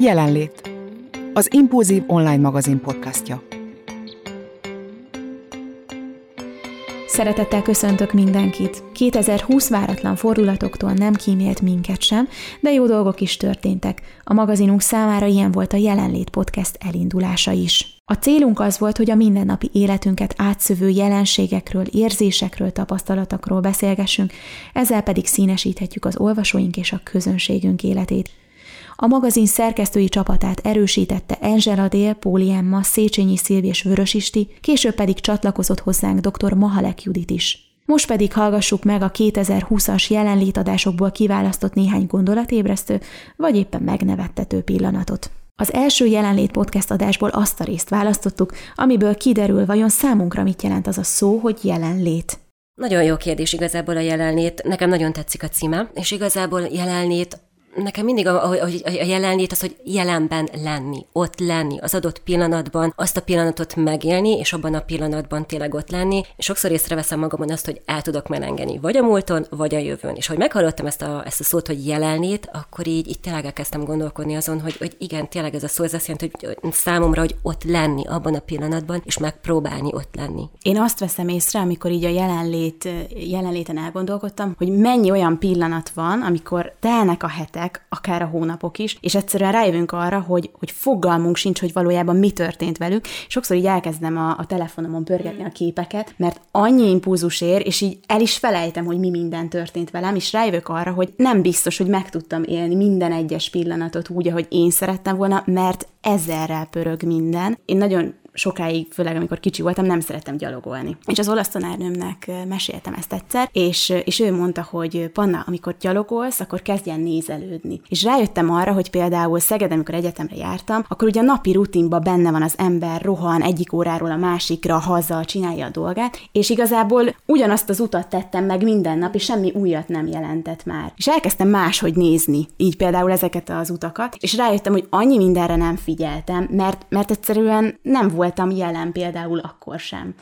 Jelenlét, az Impulzív online magazin podcastja. Szeretettel köszöntök mindenkit! 2020 váratlan fordulatoktól nem kímélt minket sem, de jó dolgok is történtek. A magazinunk számára ilyen volt a Jelenlét podcast elindulása is. A célunk az volt, hogy a mindennapi életünket átszövő jelenségekről, érzésekről, tapasztalatokról beszélgessünk, ezzel pedig színesíthetjük az olvasóink és a közönségünk életét. A magazin szerkesztői csapatát erősítette Angela Dél, Póli Emma, Széchenyi, Szilvés Vörösisti, később pedig csatlakozott hozzánk dr. Mahalek Judit is. Most pedig hallgassuk meg a 2020-as jelenlétadásokból kiválasztott néhány gondolatébresztő, vagy éppen megnevettető pillanatot. Az első jelenlét podcast adásból azt a részt választottuk, amiből kiderül, vajon számunkra mit jelent az a szó, hogy jelenlét. Nagyon jó kérdés igazából a jelenlét. Nekem nagyon tetszik a címe, és igazából jelenlét, nekem mindig a jelenlét az, hogy jelenben lenni, ott lenni, az adott pillanatban, azt a pillanatot megélni, és abban a pillanatban tényleg ott lenni. Sokszor észreveszem magamon azt, hogy el tudok melengeni, vagy a múlton, vagy a jövőn. És hogy meghallottam ezt a szót, hogy jelenlét, akkor így tényleg elkezdtem gondolkodni azon, hogy igen, tényleg ez a szó, ez azt jelenti, hogy számomra, hogy ott lenni abban a pillanatban, és megpróbálni ott lenni. Én azt veszem észre, amikor így a jelenléten elgondolkodtam, hogy mennyi olyan pillanat van, amikor telnek a hetek, akár a hónapok is, és egyszerűen rájövünk arra, hogy fogalmunk sincs, hogy valójában mi történt velük. Sokszor így elkezdem a telefonomon pörgetni a képeket, mert annyi impulzus ér, és így el is felejtem, hogy mi minden történt velem, és rájövök arra, hogy nem biztos, hogy meg tudtam élni minden egyes pillanatot úgy, ahogy én szerettem volna, mert ezerrel pörög minden. Én nagyon sokáig, főleg amikor kicsi voltam, nem szerettem gyalogolni. És az olasz tanárnőmnek meséltem ezt egyszer, és ő mondta, hogy Panna, amikor gyalogolsz, akkor kezdjen nézelődni. És rájöttem arra, hogy például Szeged, amikor egyetemre jártam, akkor ugye a napi rutinban benne van az ember, rohan egyik óráról a másikra, haza, csinálja a dolgát, és igazából ugyanazt az utat tettem meg minden nap, és semmi újat nem jelentett már. És elkezdtem máshogy nézni, így például ezeket az utakat, és rájöttem, hogy annyi mindenre nem figyeltem, mert egyszerűen nem voltam jelen például akkor sem.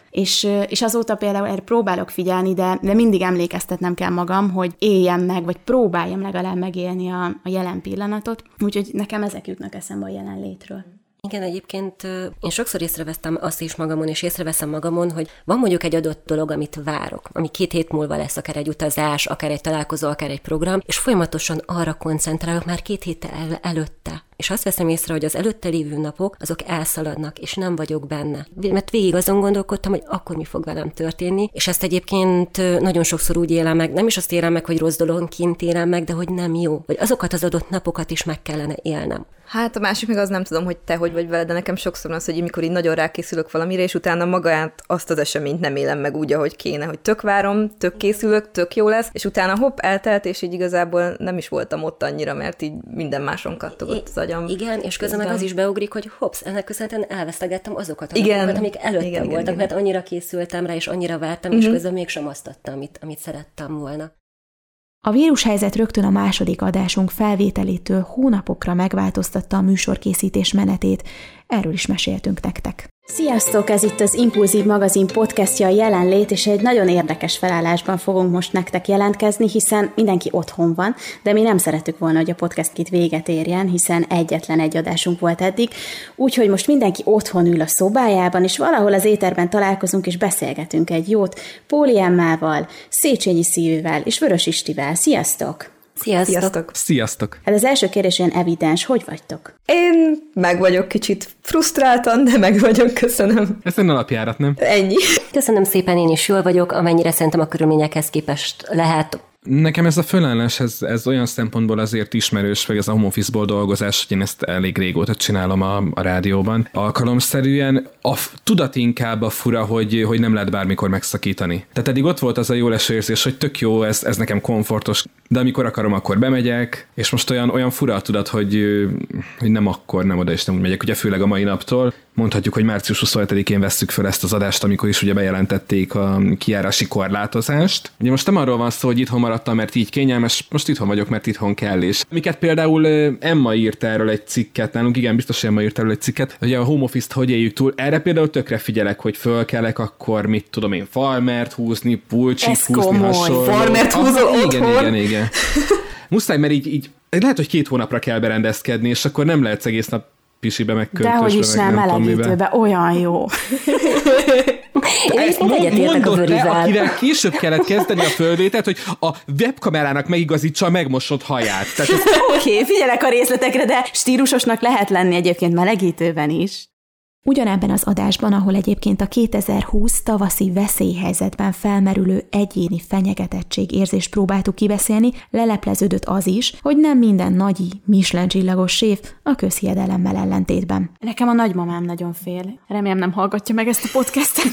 És azóta például erre próbálok figyelni, de mindig emlékeztetnem kell magam, hogy éljem meg, vagy próbáljam legalább megélni a jelen pillanatot. Úgyhogy nekem ezek jutnak eszembe a jelenlétről. Igen, egyébként én sokszor észrevesztem azt is magamon, és észreveszem magamon, hogy van mondjuk egy adott dolog, amit várok, ami 2 hét múlva lesz, akár egy utazás, akár egy találkozó, akár egy program, és folyamatosan arra koncentrálok már 2 héttel előtte. És azt veszem észre, hogy az előtte lévő napok, azok elszaladnak, és nem vagyok benne. Mert végig azon gondolkodtam, hogy akkor mi fog velem történni, és ezt egyébként nagyon sokszor úgy élem meg, nem is azt élem meg, hogy rossz dologként élem meg, de hogy nem jó, vagy azokat az adott napokat is meg kellene élnem. Hát a másik meg az, nem tudom, hogy te hogy vagy vele, de nekem sokszor az, hogy amikor így nagyon rákészülök valamire, és utána magát azt az eseményt nem élem meg úgy, ahogy kéne, hogy tök várom, tök készülök, tök jó lesz, és utána hopp, eltelt, és így igazából nem is voltam ott annyira, mert így minden máson kattogott az agyam. Igen, és közben meg az is beugrik, hogy hopsz, ennek köszönhetően elvesztegettem azokat a dolgokat, amik előttem voltak, mert annyira készültem rá, és annyira vártam, és közben mégsem azt adtam, amit szerettem volna. A vírushelyzet rögtön a második adásunk felvételétől hónapokra megváltoztatta a műsorkészítés menetét. Erről is meséltünk nektek. Sziasztok! Ez itt az Impulzív magazin podcastja, a Jelenlét, és egy nagyon érdekes felállásban fogunk most nektek jelentkezni, hiszen mindenki otthon van, de mi nem szerettük volna, hogy a podcast itt véget érjen, hiszen egyetlen egy adásunk volt eddig, úgyhogy most mindenki otthon ül a szobájában, és valahol az éterben találkozunk, és beszélgetünk egy jót Póli Emmával, Széchenyi Szívővel és Vörös Istivel. Sziasztok! Sziasztok! Sziasztok! Hát az első kérdés olyan evidens, hogy vagytok? Én meg vagyok kicsit frusztráltan, de meg vagyok, köszönöm. Ez egy alapjárat, nem? Ennyi. Köszönöm szépen, én is jól vagyok, amennyire szerintem a körülményekhez képest lehet. Nekem ez a fölállás, ez olyan szempontból azért ismerős, vagy ez a home office-ból dolgozás, hogy én ezt elég régóta csinálom a rádióban. Alkalomszerűen a tudat inkább a fura, hogy nem lehet bármikor megszakítani. Tehát eddig ott volt az a jóleső érzés, hogy tök jó, ez nekem komfortos, de amikor akarom, akkor bemegyek, és most olyan fura a tudat, hogy nem akkor, nem oda és nem úgy megyek, ugye főleg a mai naptól. Mondhatjuk, hogy március 27-én vesszük fel ezt az adást, amikor is ugye bejelentették a kijárási korlátozást. Ugye most nem arról van szó, hogy itthon maradtam, mert így kényelmes, most itthon vagyok, mert itthon kell, és amiket például Emma írt erről egy cikket nálunk, igen, biztos Emma írt erről egy cikket, hogy a home office-t hogy éljük túl. Erre például tökre figyelek, hogy fölkelek, akkor mit tudom én, farmert húzni, pulcsit húzni, hasonló. Farmert húzol otthon. Igen. muszáj, mert így lehet, hogy 2 hónapra kell berendezkedni, és akkor nem lehetsz egész nap pisibe, meg költösbe, meg nem tudom miben. Dehogyis nem, olyan jó. Ezt mondott le, akivel később kellett kezdeni a fölvételt, hogy a webkamerának megigazítsa a megmosott haját. Oké, figyelek a részletekre, de stílusosnak lehet lenni egyébként melegítőben is. Ugyanebben az adásban, ahol egyébként a 2020 tavaszi veszélyhelyzetben felmerülő egyéni fenyegetettségérzést próbáltuk kibeszélni, lelepleződött az is, hogy nem minden nagyi, Michelin-csillagos séf a közhiedelemmel ellentétben. Nekem a nagymamám nagyon fél. Remélem nem hallgatja meg ezt a podcastet.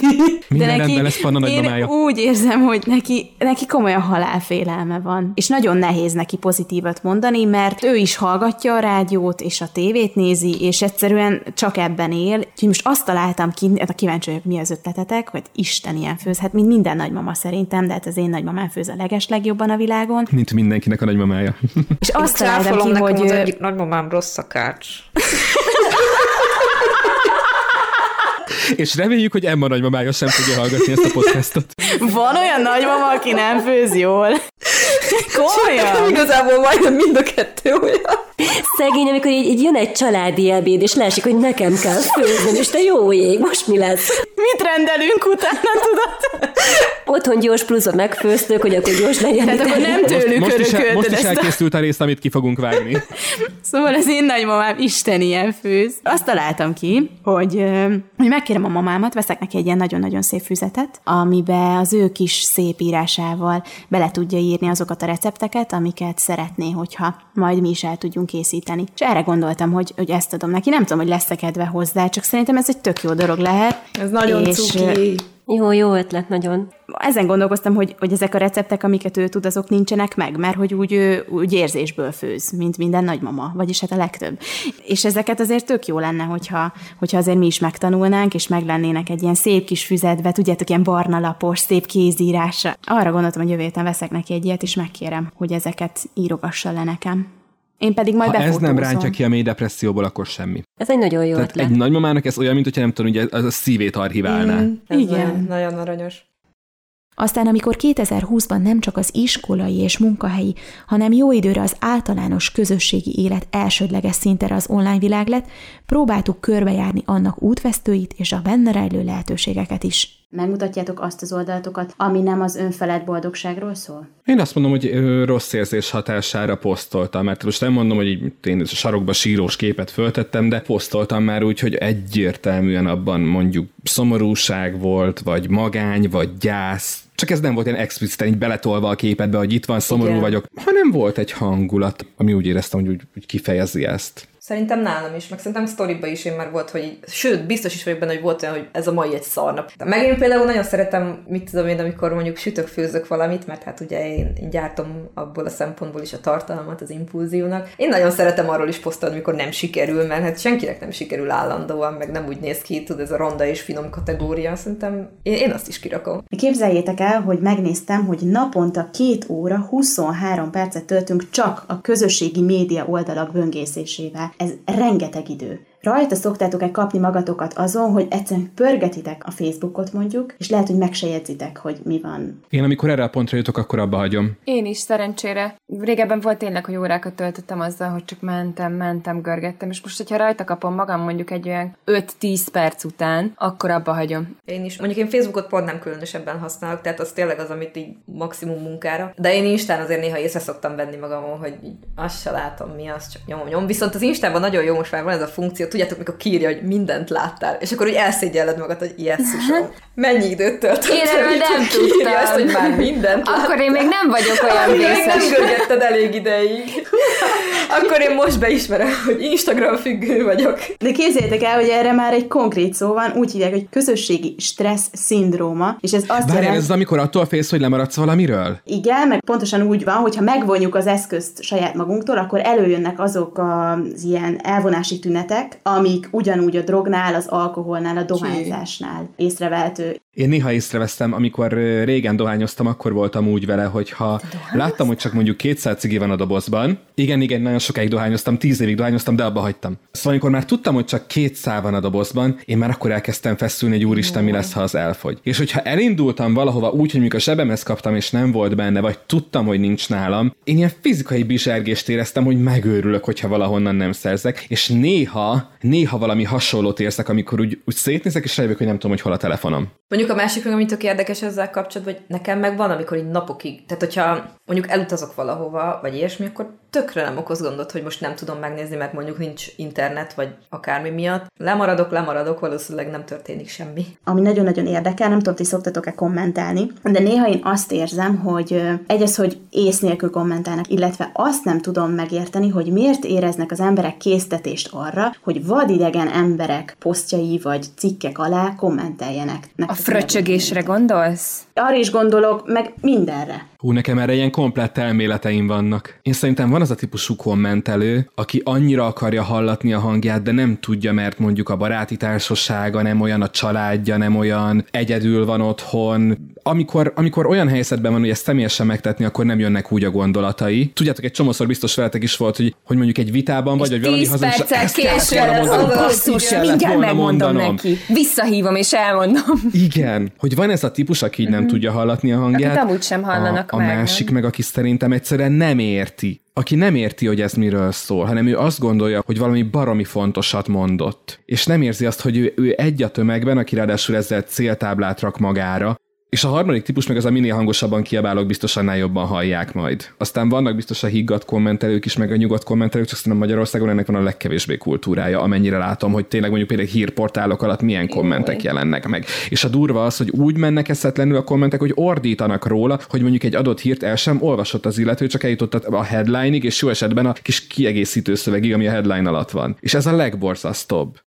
De neki, lesz van a én úgy érzem, hogy neki komolyan halálfélelme van. És nagyon nehéz neki pozitívat mondani, mert ő is hallgatja a rádiót, és a tévét nézi, és egyszerűen csak ebben él. Úgyhogy most azt találtam ki, kíváncsi vagyok, mi az ötletetek, hogy Isten ilyen főz. Hát mint minden nagymama szerintem, de hát az én nagymamám főz a legeslegjobban a világon. Mint mindenkinek a nagymamája. És azt találtam ki, nekem hogy... az egyik nagymamám rossz szakács. És reméljük, hogy Emma nagymamája sem tudja hallgatni ezt a podcastot. Van olyan nagymama, aki nem főz jól? Komolyan? Igazából majdnem mind a 2 olyan. Szegény, amikor így jön egy családi ebéd, és lásik, hogy nekem kell főzni, és te jó ég, most mi lesz? Mit rendelünk utána, tudod? Otthon gyors pluszba megfőztök, hogy akkor gyors legyen. Tehát akkor nem tőlük örökölted. Most is elkészült a részt, amit ki fogunk vágni. Szóval az én nagymamám Isten ilyen főz. Azt találtam ki, hogy megkérem a mamámat, veszek neki egy ilyen nagyon-nagyon szép füzetet, amiben az ő kis szép írásával bele tudja írni azokat a recepteket, amiket szeretné, hogyha majd mi is el tudjunk készíteni. És erre gondoltam, hogy ezt adom neki. Nem tudom, hogy lesz-e kedve hozzá, csak szerintem ez egy tök jó dolog lehet. Ez nagyon cuki. Jó ötlet, nagyon. Ezen gondolkoztam, hogy ezek a receptek, amiket ő tud, azok nincsenek meg, mert hogy úgy érzésből főz, mint minden nagymama, vagyis hát a legtöbb. És ezeket azért tök jó lenne, hogyha azért mi is megtanulnánk, és meglennének egy ilyen szép kis füzetbe, tudjátok, ilyen barna lapos, szép kézírása. Arra gondoltam, hogy jövő héten veszek neki egy ilyet, és megkérem, hogy ezeket írogassa le nekem. Én pedig majd befotózom. Ez nem rántja ki a mély depresszióból, akkor semmi. Ez egy nagyon jó ötlet. Egy nagymamának ez olyan, mint hogyha nem tudom, ugye a szívét archiválná. Igen, nagyon aranyos. Aztán, amikor 2020-ban nem csak az iskolai és munkahelyi, hanem jó időre az általános közösségi élet elsődleges szintere az online világ lett, próbáltuk körbejárni annak útvesztőit és a benne rejlő lehetőségeket is. Megmutatjátok azt az oldalatokat, ami nem az önfelett boldogságról szól? Én azt mondom, hogy rossz érzés hatására posztoltam, mert most nem mondom, hogy így én sarokba sírós képet föltettem, de posztoltam már úgy, hogy egyértelműen abban mondjuk szomorúság volt, vagy magány, vagy gyász. Csak ez nem volt ilyen expliciten, így beletolva a képedbe, hogy itt van, szomorú vagyok, hanem volt egy hangulat, ami úgy éreztem, hogy úgy kifejezi ezt. Szerintem nálam is, meg szerintem sztoriba is én már volt, hogy sőt, biztos is vagyok benne, hogy volt olyan, hogy ez a mai egy szarnap. Meg én például nagyon szeretem, mit tudom én, amikor mondjuk sütök, főzök valamit, mert hát ugye én gyártom abból a szempontból is a tartalmat az Impulzívnak. Én nagyon szeretem arról is posztolni, amikor nem sikerül, mert hát senkinek nem sikerül állandóan, meg nem úgy néz ki, tudod, ez a ronda és finom kategória, szerintem én azt is kirakom. Képzeljétek el, hogy megnéztem, hogy naponta 2 óra, 23 percet töltünk csak a közösségi média oldalak böngészésével. Ez rengeteg idő. Rajta szoktátok-e kapni magatokat azon, hogy egyszerűen pörgetitek a Facebookot mondjuk, és lehet, hogy meg se jegyzitek, hogy mi van. Én amikor erre a pontra jutok, akkor abba hagyom. Én is, szerencsére. Régebben volt tényleg, hogy órákat töltöttem azzal, hogy csak mentem, görgettem, és most, hogyha rajta kapom magam mondjuk egy olyan 5-10 perc után, akkor abba hagyom. Én is. Mondjuk én Facebookot pont nem különösebben használok, tehát az tényleg az, amit így maximum munkára. De én Instán azért néha észre szoktam venni magamon, hogy azt se látom, mi az, csak nyom. Viszont az Instában nagyon jó, most már van ez a funkció. Tudjátok, mikor kiírja, hogy mindent láttál, és akkor úgy elszégyelled magad, hogy jesszusom. Mennyi időt töltöttem? Én erről nem tudtam. Azt, hogy már mindent láttál. Akkor én még nem vagyok olyan részes. Nem görgetted elég ideig. Akkor én most beismerem, hogy Instagram függő vagyok. De képzeljétek el, hogy erre már egy konkrét szó van, úgy hívják, hogy közösségi stressz szindróma, és ez azt jelenti... ez amikor attól félsz, hogy lemaradsz valamiről? Igen, meg pontosan úgy van, hogyha megvonjuk az eszközt saját magunktól, akkor előjönnek azok az ilyen elvonási tünetek, amik ugyanúgy a drognál, az alkoholnál, a dohányzásnál észrevehető. Én néha észrevesztem, amikor régen dohányoztam, akkor voltam úgy vele, hogyha láttam, hogy csak mondjuk 200 cigi van a dobozban. Igen, nagyon sokáig dohányoztam, 10 évig dohányoztam, de abba hagytam. Szóval amikor már tudtam, hogy csak 200 van a dobozban, én már akkor elkezdtem feszülni, hogy úristen, mi lesz, ha az elfogy. És hogyha elindultam valahova úgy, hogy mondjuk a zsebemhez kaptam, és nem volt benne, vagy tudtam, hogy nincs nálam, én ilyen fizikai bizsergést éreztem, hogy megőrülök, hogyha valahonnan nem szerzek, és néha valami hasonlót érzek, amikor úgy szétnézek, és rájövök, hogy nem tudom, hogy hol a telefonom. Mondjuk a másik, ami tök érdekes ezzel kapcsolatban, hogy nekem meg van, amikor így napokig, tehát hogyha mondjuk elutazok valahova, vagy ilyesmi, akkor tökre nem okoz gondot, hogy most nem tudom megnézni, mert mondjuk nincs internet, vagy akármi miatt. Lemaradok, valószínűleg nem történik semmi. Ami nagyon-nagyon érdekel, nem tudom, ti szoktatok-e kommentálni, de néha én azt érzem, hogy egyes, hogy ész nélkül kommentálnak, illetve azt nem tudom megérteni, hogy miért éreznek az emberek késztetést arra, hogy vadidegen emberek posztjai vagy cikkek alá kommenteljenek. Fröcsögésre gondolsz? Arra is gondolok, meg mindenre. Hú, nekem erre ilyen komplett elméleteim vannak. Én szerintem van az a típusú kommentelő, aki annyira akarja hallatni a hangját, de nem tudja, mert mondjuk a baráti társasága nem olyan, a családja nem olyan, egyedül van otthon. Amikor olyan helyzetben van, hogy ezt személyesen megtetni, akkor nem jönnek úgy a gondolatai. Tudjátok, egy csomószor biztos veletek is volt, hogy mondjuk egy vitában vagy, vagy valami hazon, és ezt kellett volna mondanom. Visszahívom és elmondom. Igen, hogy van ez a típus, aki nem tudja hallatni a hangját. Hát amúgy sem hallanak meg. A másik meg, aki szerintem egyszerűen nem érti. Aki nem érti, hogy ez miről szól, hanem ő azt gondolja, hogy valami baromi fontosat mondott. És nem érzi azt, hogy ő egy a tömegben, aki ráadásul ezzel céltáblát rak magára. És a harmadik típus meg az, a minél hangosabban kiabálok, biztos annál jobban hallják majd. Aztán vannak biztos a higgadt kommentelők is, meg a nyugodt kommentelők, csak szerintem Magyarországon ennek van a legkevésbé kultúrája, amennyire látom, hogy tényleg mondjuk például hírportálok alatt milyen kommentek jelennek meg. És a durva az, hogy úgy mennek eszetlenül a kommentek, hogy ordítanak róla, hogy mondjuk egy adott hírt el sem olvasott az illető, csak eljutott a headline-ig, és jó esetben a kis kiegészítő szövegig, ami a headline alatt van. És ez a legborzasztóbb.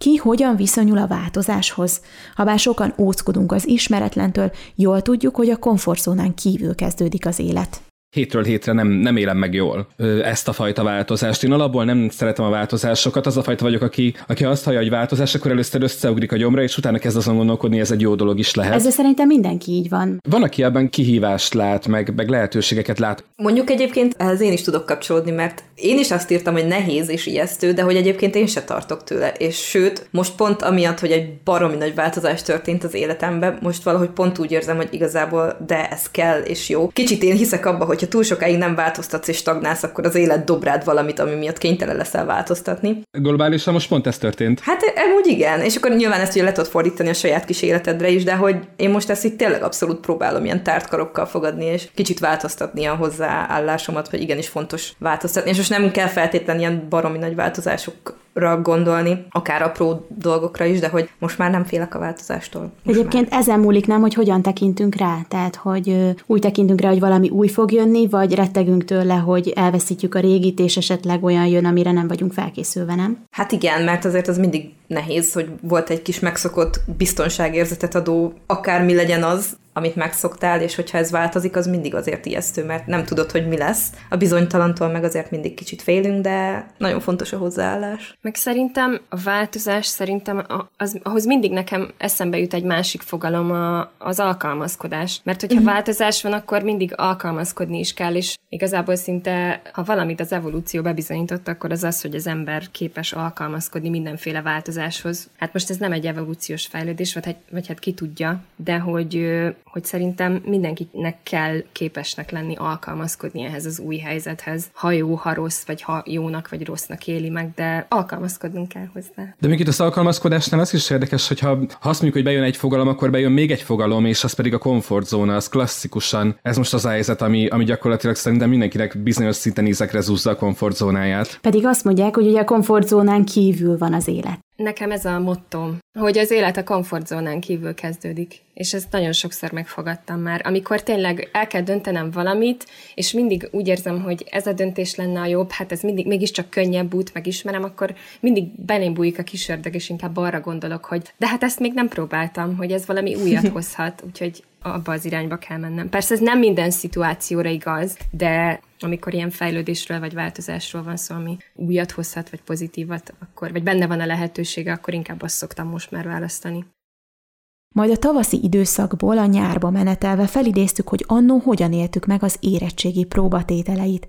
Ki hogyan viszonyul a változáshoz? Habár sokan óckodunk az ismeretlentől, jól tudjuk, hogy a komfortzónán kívül kezdődik az élet. Hétről hétre nem élem meg jól ezt a fajta változást. Én alapból nem szeretem a változásokat, az a fajta vagyok, aki azt hallja, hogy változás, akkor először összeugrik a gyomra, és utána kezd azon gondolkodni, ez egy jó dolog is lehet. Ez szerintem mindenki így van. Van, aki ebben kihívást lát, meg lehetőségeket lát. Mondjuk egyébként ehhez én is tudok kapcsolódni, mert én is azt írtam, hogy nehéz és ijesztő, de hogy egyébként én se tartok tőle. És sőt, most pont amiatt, hogy egy baromi nagy változás történt az életemben, most valahogy pont úgy érzem, hogy igazából de ez kell és jó. Kicsit én hiszek abba, hogy ha túl sokáig nem változtatsz és stagnálsz, akkor az élet dob rád valamit, ami miatt kénytelen leszel változtatni. Globálisan most pont ez történt. Hát amúgy igen, és akkor nyilván ezt ugye le tudod fordítani a saját kis életedre is, de hogy én most ezt így tényleg abszolút próbálom ilyen tárt karokkal fogadni, és kicsit változtatni a hozzáállásomat, hogy igenis fontos változtatni, és most nem kell feltétlenül ilyen baromi nagy változások gondolni, akár apró dolgokra is, de hogy most már nem félek a változástól. Egyébként ezen múlik, nem, hogy hogyan tekintünk rá, tehát hogy úgy tekintünk rá, hogy valami új fog jönni, vagy rettegünk tőle, hogy elveszítjük a régit, és esetleg olyan jön, amire nem vagyunk felkészülve, nem? Hát igen, mert azért az mindig nehéz, hogy volt egy kis megszokott biztonságérzetet adó, akármi legyen az, amit megszoktál, és hogyha ez változik, az mindig azért ijesztő, mert nem tudod, hogy mi lesz. A bizonytalantól meg azért mindig kicsit félünk, de nagyon fontos a hozzáállás. Meg szerintem a változás, ahhoz mindig nekem eszembe jut egy másik fogalom, az alkalmazkodás. Mert hogyha változás van, akkor mindig alkalmazkodni is kell, és igazából szinte, ha valamit az evolúció bebizonyított, akkor az az, hogy az ember képes alkalmazkodni mindenféle változáshoz. Hát most ez nem egy evolúciós fejlődés, vagy hát ki tudja, de hogy szerintem mindenkinek kell képesnek lenni alkalmazkodni ehhez az új helyzethez. Ha jó, ha rossz, vagy ha jónak, vagy rossznak éli meg, de alkalmazkodnunk kell hozzá. De még itt az alkalmazkodásnál az is érdekes, hogyha azt mondjuk, hogy bejön egy fogalom, akkor bejön még egy fogalom, és az pedig a komfortzóna, az klasszikusan. Ez most az a helyzet, ami gyakorlatilag szerintem mindenkinek bizonyos szinten ízekre zúzza a komfortzónáját. Pedig azt mondják, hogy ugye a komfortzónán kívül van az élet. Nekem ez a mottom, hogy az élet a komfortzónán kívül kezdődik, és ezt nagyon sokszor megfogadtam már. Amikor tényleg el kell döntenem valamit, és mindig úgy érzem, hogy ez a döntés lenne a jobb, hát ez mindig mégiscsak könnyebb út, megismerem, akkor mindig belém bújik a kis ördög, és inkább arra gondolok, hogy de hát ezt még nem próbáltam, hogy ez valami újat hozhat, úgyhogy abba az irányba kell mennem. Persze ez nem minden szituációra igaz, de amikor ilyen fejlődésről vagy változásról van szó, ami újat hozhat, vagy pozitívat, akkor, vagy benne van a lehetősége, akkor inkább azt szoktam most már választani. Majd a tavaszi időszakból a nyárba menetelve felidéztük, hogy annó hogyan éltük meg az érettségi próbatételeit.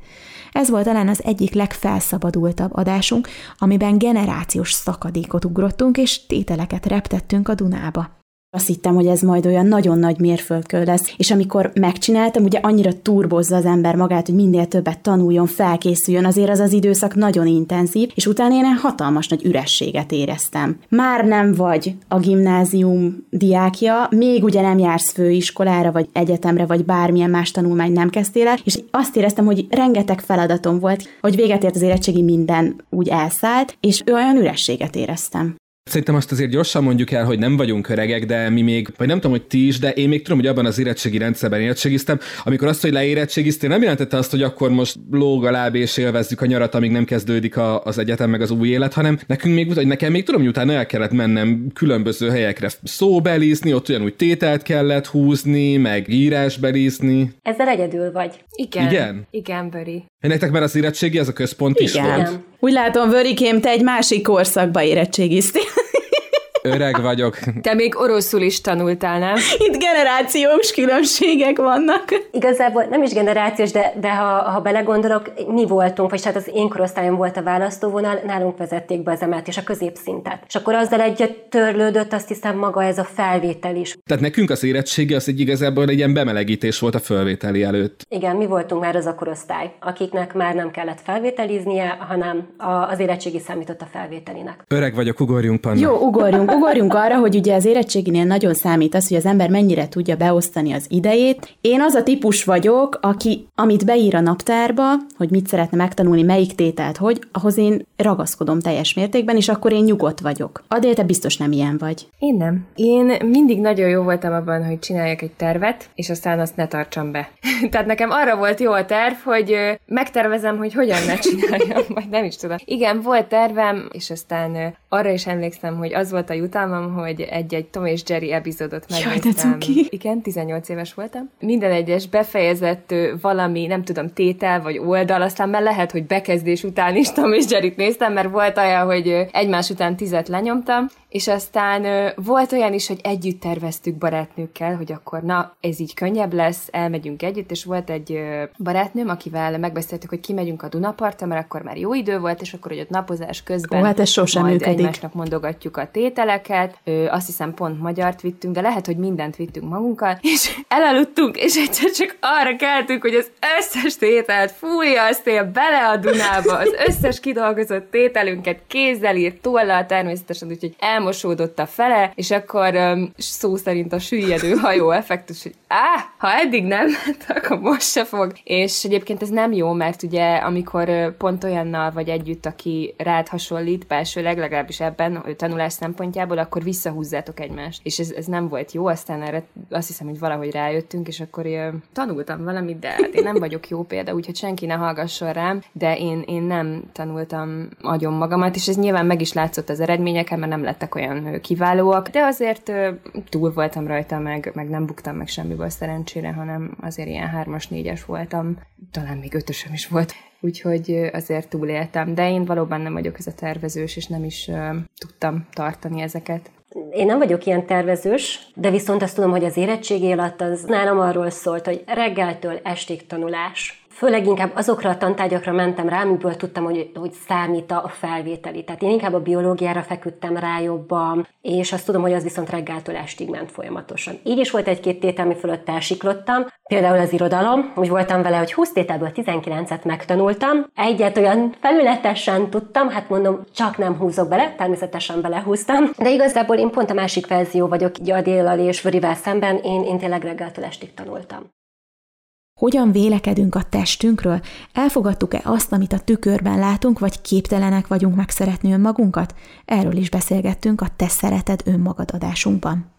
Ez volt talán az egyik legfelszabadultabb adásunk, amiben generációs szakadékot ugrottunk, és tételeket reptettünk a Dunába. Azt hittem, hogy ez majd olyan nagyon nagy mérföldkő lesz, és amikor megcsináltam, ugye annyira turbozza az ember magát, hogy minél többet tanuljon, felkészüljön, azért az az időszak nagyon intenzív, és utána én hatalmas nagy ürességet éreztem. Már nem vagy a gimnázium diákja, még ugye nem jársz főiskolára, vagy egyetemre, vagy bármilyen más tanulmány nem kezdtél el, és azt éreztem, hogy rengeteg feladatom volt, hogy véget ért az érettségi, minden úgy elszállt, és olyan ürességet éreztem. Szerintem azt azért gyorsan mondjuk el, hogy nem vagyunk öregek, de mi még, vagy nem tudom, hogy ti is, de én még tudom, hogy abban az érettségi rendszerben érettségiztem, amikor azt, hogy leérettségiztél, nem jelentette azt, hogy akkor most lóg a láb és élvezzük a nyarat, amíg nem kezdődik az egyetem meg az új élet, hanem nekünk még, vagy nekem még tudom, hogy utána el kellett mennem különböző helyekre szóbelízni, ott ugyanúgy tételt kellett húzni, meg írásbelízni. Ezzel egyedül vagy. Igen, Böri. Nektek már az érettségi, ez a központ is volt. Úgy látom, Vörikém, te egy másik korszakba érettségiztél. Öreg vagyok. Te még oroszul is tanultál, nem? Itt generációs különbségek vannak. Igazából nem is generációs, de ha belegondolok, mi voltunk, vagy hát az én korosztályom volt a választóvonal, nálunk vezették be az emelt és a középszintet. És akkor azzal egyet törlődött, azt hiszem, maga ez a felvétel is. Tehát nekünk az érettségi az egy igazából egy ilyen bemelegítés volt a felvételi előtt. Igen, mi voltunk már az a korosztály, akiknek már nem kellett felvételiznie, hanem az érettségi számított a felvételinek. Öreg vagyok, ugorjunk, Panna. Jó, ugorjunk arra, hogy ugye az érettséginél nagyon számít az, hogy az ember mennyire tudja beosztani az idejét. Én az a típus vagyok, aki, amit beír a naptárba, hogy mit szeretne megtanulni, melyik tételt, hogy, ahhoz én ragaszkodom teljes mértékben, és akkor én nyugodt vagyok. Adél, te biztos nem ilyen vagy. Én nem. Én mindig nagyon jó voltam abban, hogy csináljak egy tervet, és aztán azt ne tartsam be. Tehát nekem arra volt jó a terv, hogy megtervezem, hogy hogyan ne csináljam, majd nem is tudom. Igen, volt tervem, és aztán arra is emlékszem, hogy az volt a utámam, hogy egy Tom és Jerry epizódot megnéztem. Igen, 18 éves voltam. Minden egyes befejezett valami, nem tudom, tétel vagy oldal, aztán már lehet, hogy bekezdés után is Tom és Jerryt néztem, mert volt olyan, hogy egymás után 10 lenyomtam, és aztán volt olyan is, hogy együtt terveztük barátnőkkel, hogy akkor na, ez így könnyebb lesz, elmegyünk együtt, és volt egy barátnőm, akivel megbeszéltük, hogy kimegyünk a Dunapartra, mert akkor már jó idő volt, és akkor, hogy ott napozás közben majd egymásnak mondogatjuk a tételeket, azt hiszem pont magyart vittünk, de lehet, hogy mindent vittünk magunkkal, és elaludtunk, és egyszer csak arra keltünk, hogy az összes tételt fújja a szél bele a Dunába, az összes kidolgozott tételünket kézzel írt, tollal természetesen, úgyhogy elmosódott a fele, és akkor szó szerint a süllyedő hajó effektus, hogy ha eddig nem ment, akkor most se fog. És egyébként ez nem jó, mert ugye amikor pont olyannal vagy együtt, aki rád hasonlít, belsőleg, legalábbis ebben a tanulás szempontjából, akkor visszahúzzátok egymást. És ez nem volt jó, aztán erre azt hiszem, hogy valahogy rájöttünk, és akkor tanultam valamit, de hát én nem vagyok jó példa, úgyhogy senki ne hallgasson rám, de én nem tanultam agyon magamat, és ez nyilván meg is látszott az eredményeken, mert nem lettek olyan kiválóak, de azért túl voltam rajta, meg nem buktam meg semmiből szerencsére, hanem azért ilyen 3-as, 4-es voltam, talán még 5-ösöm is volt. Úgyhogy azért túléltem, de én valóban nem vagyok ez a tervezős, és nem is tudtam tartani ezeket. Én nem vagyok ilyen tervezős, de viszont azt tudom, hogy az érettségi alatt az nálam arról szólt, hogy reggeltől estig tanulás. Főleg inkább azokra a tantárgyakra mentem rá, amiből tudtam, hogy számít a felvételi. Tehát én inkább a biológiára feküdtem rá jobban, és azt tudom, hogy az viszont reggeltől estig ment folyamatosan. Így is volt egy-két tétel, ami fölött elsiklottam. Például az irodalom, úgy voltam vele, hogy 20 tételből 19-et megtanultam. Egyet olyan felületesen tudtam, hát mondom, csak nem húzok bele, természetesen belehúztam. De igazából én pont a másik verzió vagyok, így Adéllal és Vörivel szemben, én tényleg reggeltől estig tanultam. Hogyan vélekedünk a testünkről? Elfogadtuk-e azt, amit a tükörben látunk, vagy képtelenek vagyunk megszeretni önmagunkat? Erről is beszélgettünk a Te szereted önmagad adásunkban.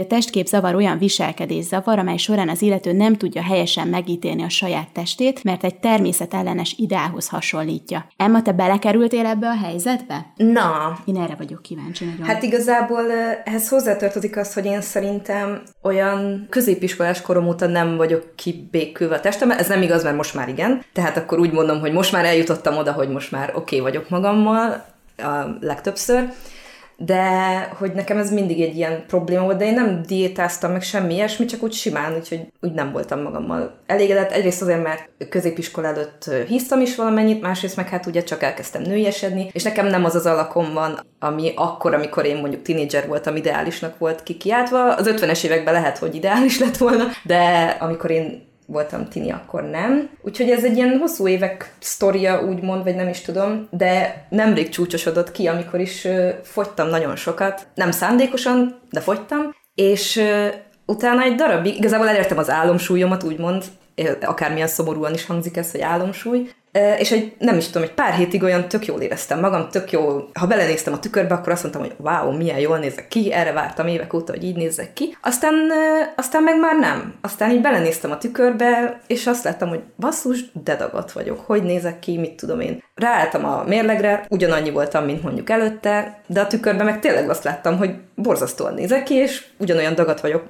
A testképzavar olyan viselkedészavar, amely során az illető nem tudja helyesen megítélni a saját testét, mert egy természetellenes ideálhoz hasonlítja. Emma, te belekerültél ebbe a helyzetbe? Na! Én erre vagyok kíváncsi nagyon. Hát igazából ehhez hozzátartozik az, hogy én szerintem olyan középiskolás korom óta nem vagyok kibékülve a testemmel. Ez nem igaz, mert most már igen. Tehát akkor úgy mondom, hogy most már eljutottam oda, hogy most már oké vagyok magammal a legtöbbször. de hogy nekem ez mindig egy ilyen probléma volt, de én nem diétáztam meg semmi ilyesmi, csak úgy simán, úgyhogy úgy nem voltam magammal elégedett. Egyrészt azért, mert középiskola előtt hisztam is valamennyit, másrészt meg hát ugye csak elkezdtem nőiesedni, és nekem nem az az alakom van, ami akkor, amikor én mondjuk tinédzser voltam, ideálisnak volt kikiáltva. Az 50-es években lehet, hogy ideális lett volna, de amikor én voltam tini, akkor nem. Úgyhogy ez egy ilyen hosszú évek sztoria, úgymond, vagy nem is tudom, de nemrég csúcsosodott ki, amikor is fogytam nagyon sokat. Nem szándékosan, de fogytam, és utána egy darabig, igazából elértem az álomsúlyomat, úgymond, akármilyen szomorúan is hangzik ez, hogy álomsúly, és egy, nem is tudom, egy pár hétig olyan tök jól éreztem magam, tök jól, ha belenéztem a tükörbe, akkor azt mondtam, hogy wow, milyen jól nézek ki, erre vártam évek óta, hogy így nézzek ki, aztán meg már nem. Aztán így belenéztem a tükörbe, és azt láttam, hogy basszus, de dagadt vagyok, hogy nézek ki, mit tudom én. Ráálltam a mérlegre, ugyanannyi voltam, mint mondjuk előtte, de a tükörben meg tényleg azt láttam, hogy borzasztóan nézek ki, és ugyanolyan dagadt vagyok,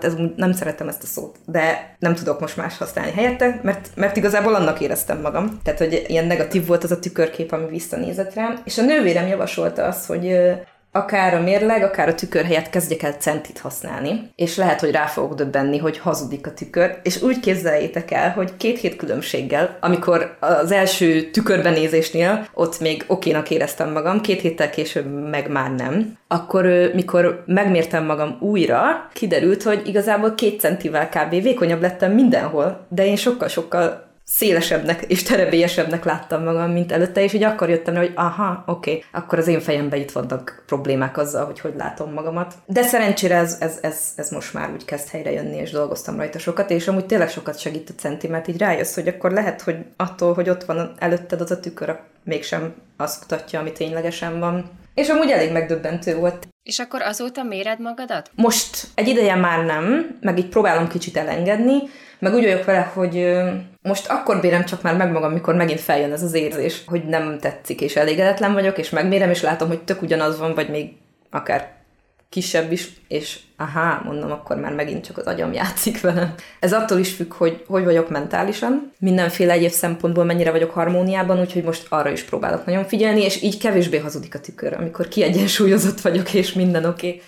ez nem szeretem ezt a szót, de nem tudok most más használni helyette, mert igazából annak éreztem magam. Tehát, hogy ilyen negatív volt az a tükörkép, ami visszanézett rám, és a nővérem javasolta azt, hogy akár a mérleg, akár a tükör helyett kezdjek el centit használni, és lehet, hogy rá fogok döbbenni, hogy hazudik a tükör, és úgy képzeljétek el, hogy 2 hét különbséggel, amikor az első tükörbenézésnél ott még okénak éreztem magam, 2 héttel később meg már nem, akkor mikor megmértem magam újra, kiderült, hogy igazából 2 centivel kb. Vékonyabb lettem mindenhol, de én sokkal-sokkal szélesebbnek és terebélyesebbnek láttam magam, mint előtte, és így akkor jöttem rá, hogy aha, oké, akkor az én fejemben itt vannak problémák azzal, hogy látom magamat. De szerencsére ez most már úgy kezd helyre jönni, és dolgoztam rajta sokat, és amúgy tényleg sokat segít a centi, mert így rájössz, hogy akkor lehet, hogy attól, hogy ott van előtted az a tükör, mégsem azt mutatja, ami ténylegesen van. És amúgy elég megdöbbentő volt. És akkor azóta méred magadat? Most egy ideje már nem, meg így próbálom kicsit elengedni, meg úgy vagyok vele, hogy most akkor bérem csak már meg magam, mikor megint feljön ez az érzés, hogy nem tetszik, és elégedetlen vagyok, és megmérem, és látom, hogy tök ugyanaz van, vagy még akár kisebb is, és aha, mondom, akkor már megint csak az agyam játszik velem. Ez attól is függ, hogy vagyok mentálisan, mindenféle egyéb szempontból mennyire vagyok harmóniában, úgyhogy most arra is próbálok nagyon figyelni, és így kevésbé hazudik a tükör, amikor kiegyensúlyozott vagyok, és minden oké.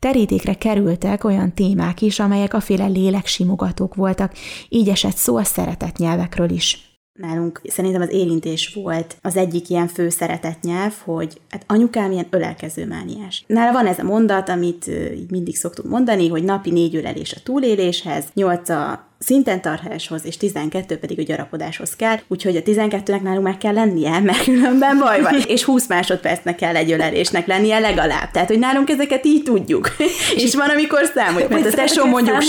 Terítékre kerültek olyan témák is, amelyek aféle léleksimogatók voltak, így esett szó a szeretett nyelvekről is. Nálunk szerintem az érintés volt az egyik ilyen fő szeretett nyelv, hogy hát anyukám ilyen ölelkezőmániás. Nála van ez a mondat, amit így mindig szoktunk mondani, hogy napi 4 ölelés a túléléshez, 8 a szinten tartáshoz, és 12 pedig a gyarapodáshoz kell, úgyhogy a 12-nek nálunk már kell lennie, mert különben baj van. És 20 másodpercnek kell egy ölelésnek lennie legalább. Tehát, hogy nálunk ezeket így tudjuk. És van, amikor számoljuk, mert a tesóm mondjuk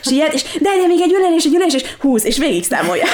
siet, és de még egy ölelés, és 20, és végig számolja.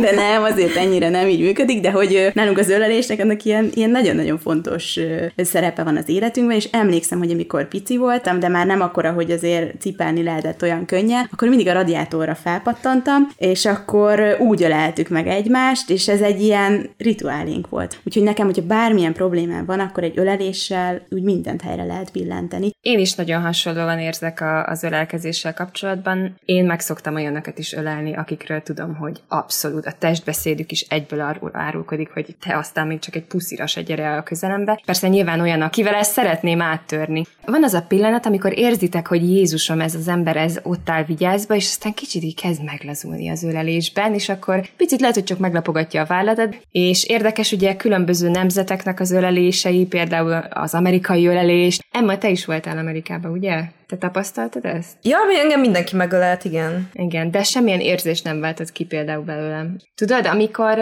De nem, azért ennyire nem így működik, de hogy nálunk az ölelésnek annak ilyen nagyon-nagyon fontos szerepe van az életünkben, és emlékszem, hogy amikor pici voltam, de már nem akkora, hogy azért cipelni lehetett olyan könnyen, akkor mindig a radiátorra felpattantam, és akkor úgy öleltük meg egymást, és ez egy ilyen rituálénk volt. Úgyhogy nekem, hogyha bármilyen problémám van, akkor egy öleléssel úgy mindent helyre lehet billenteni. Én is nagyon hasonlóan érzek az ölelkezéssel kapcsolatban. Én megszoktam olyanokat is ölelni, akikről tudom, hogy abszolút a testbeszédük is egyből árulkodik, hogy te aztán még csak egy puszira se gyere el a közelembe. Persze nyilván olyan, akivel ezt szeretném áttörni. Van az a pillanat, amikor érzitek, hogy Jézusom, ez az ember, ez ott áll vigyázba, és aztán kicsit így kezd meglazulni az ölelésben, és akkor picit lehet, hogy csak meglapogatja a válladat, és érdekes ugye különböző nemzeteknek az ölelései, például az amerikai ölelés. Emma, te is voltál Amerikában, ugye? Te tapasztaltad ezt? Ja, engem mindenki megölelt, igen. Igen, de semmilyen érzés nem váltott ki például belőlem. Tudod, amikor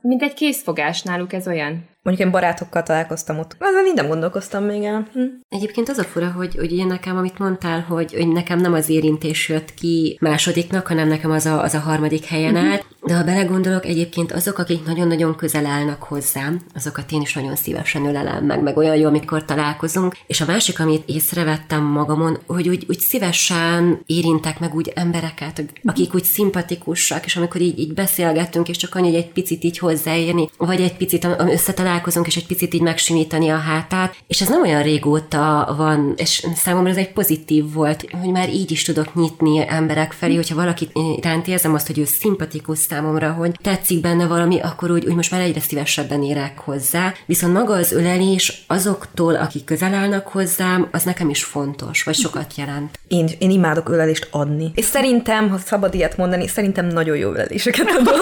mindegy készfogás náluk ez olyan. Mondjuk én barátokkal találkoztam ott. Aztán így nem gondolkoztam még el. Egyébként az a fura, hogy ugye nekem, amit mondtál, hogy nekem nem az érintés jött ki másodiknak, hanem nekem az a harmadik helyen állt. De ha belegondolok, egyébként azok, akik nagyon-nagyon közel állnak hozzám, azokat én is nagyon szívesen ölelem meg olyan jó, amikor találkozunk. És a másik, amit észrevettem magamon, hogy úgy szívesen érintek meg úgy embereket, akik úgy szimpatikusak, és amikor így beszélgetünk, és csak annyi egy picit így hozzáérni, vagy egy picit összetalálkozunk, és egy picit így megsimítani a hátát. És ez nem olyan régóta van, és számomra ez egy pozitív volt, hogy már így is tudok nyitni emberek felé, hogyha valakit iránt érzem azt, hogy ő szimpatikus számomra, hogy tetszik benne valami, akkor úgy most már egyre szívesebben érek hozzá. Viszont maga az ölelés azoktól, akik közel állnak hozzám, az nekem is fontos, vagy sokat jelent. Én imádok ölelést adni. És szerintem, ha szabad ilyet mondani, szerintem nagyon jó öleléseket adom.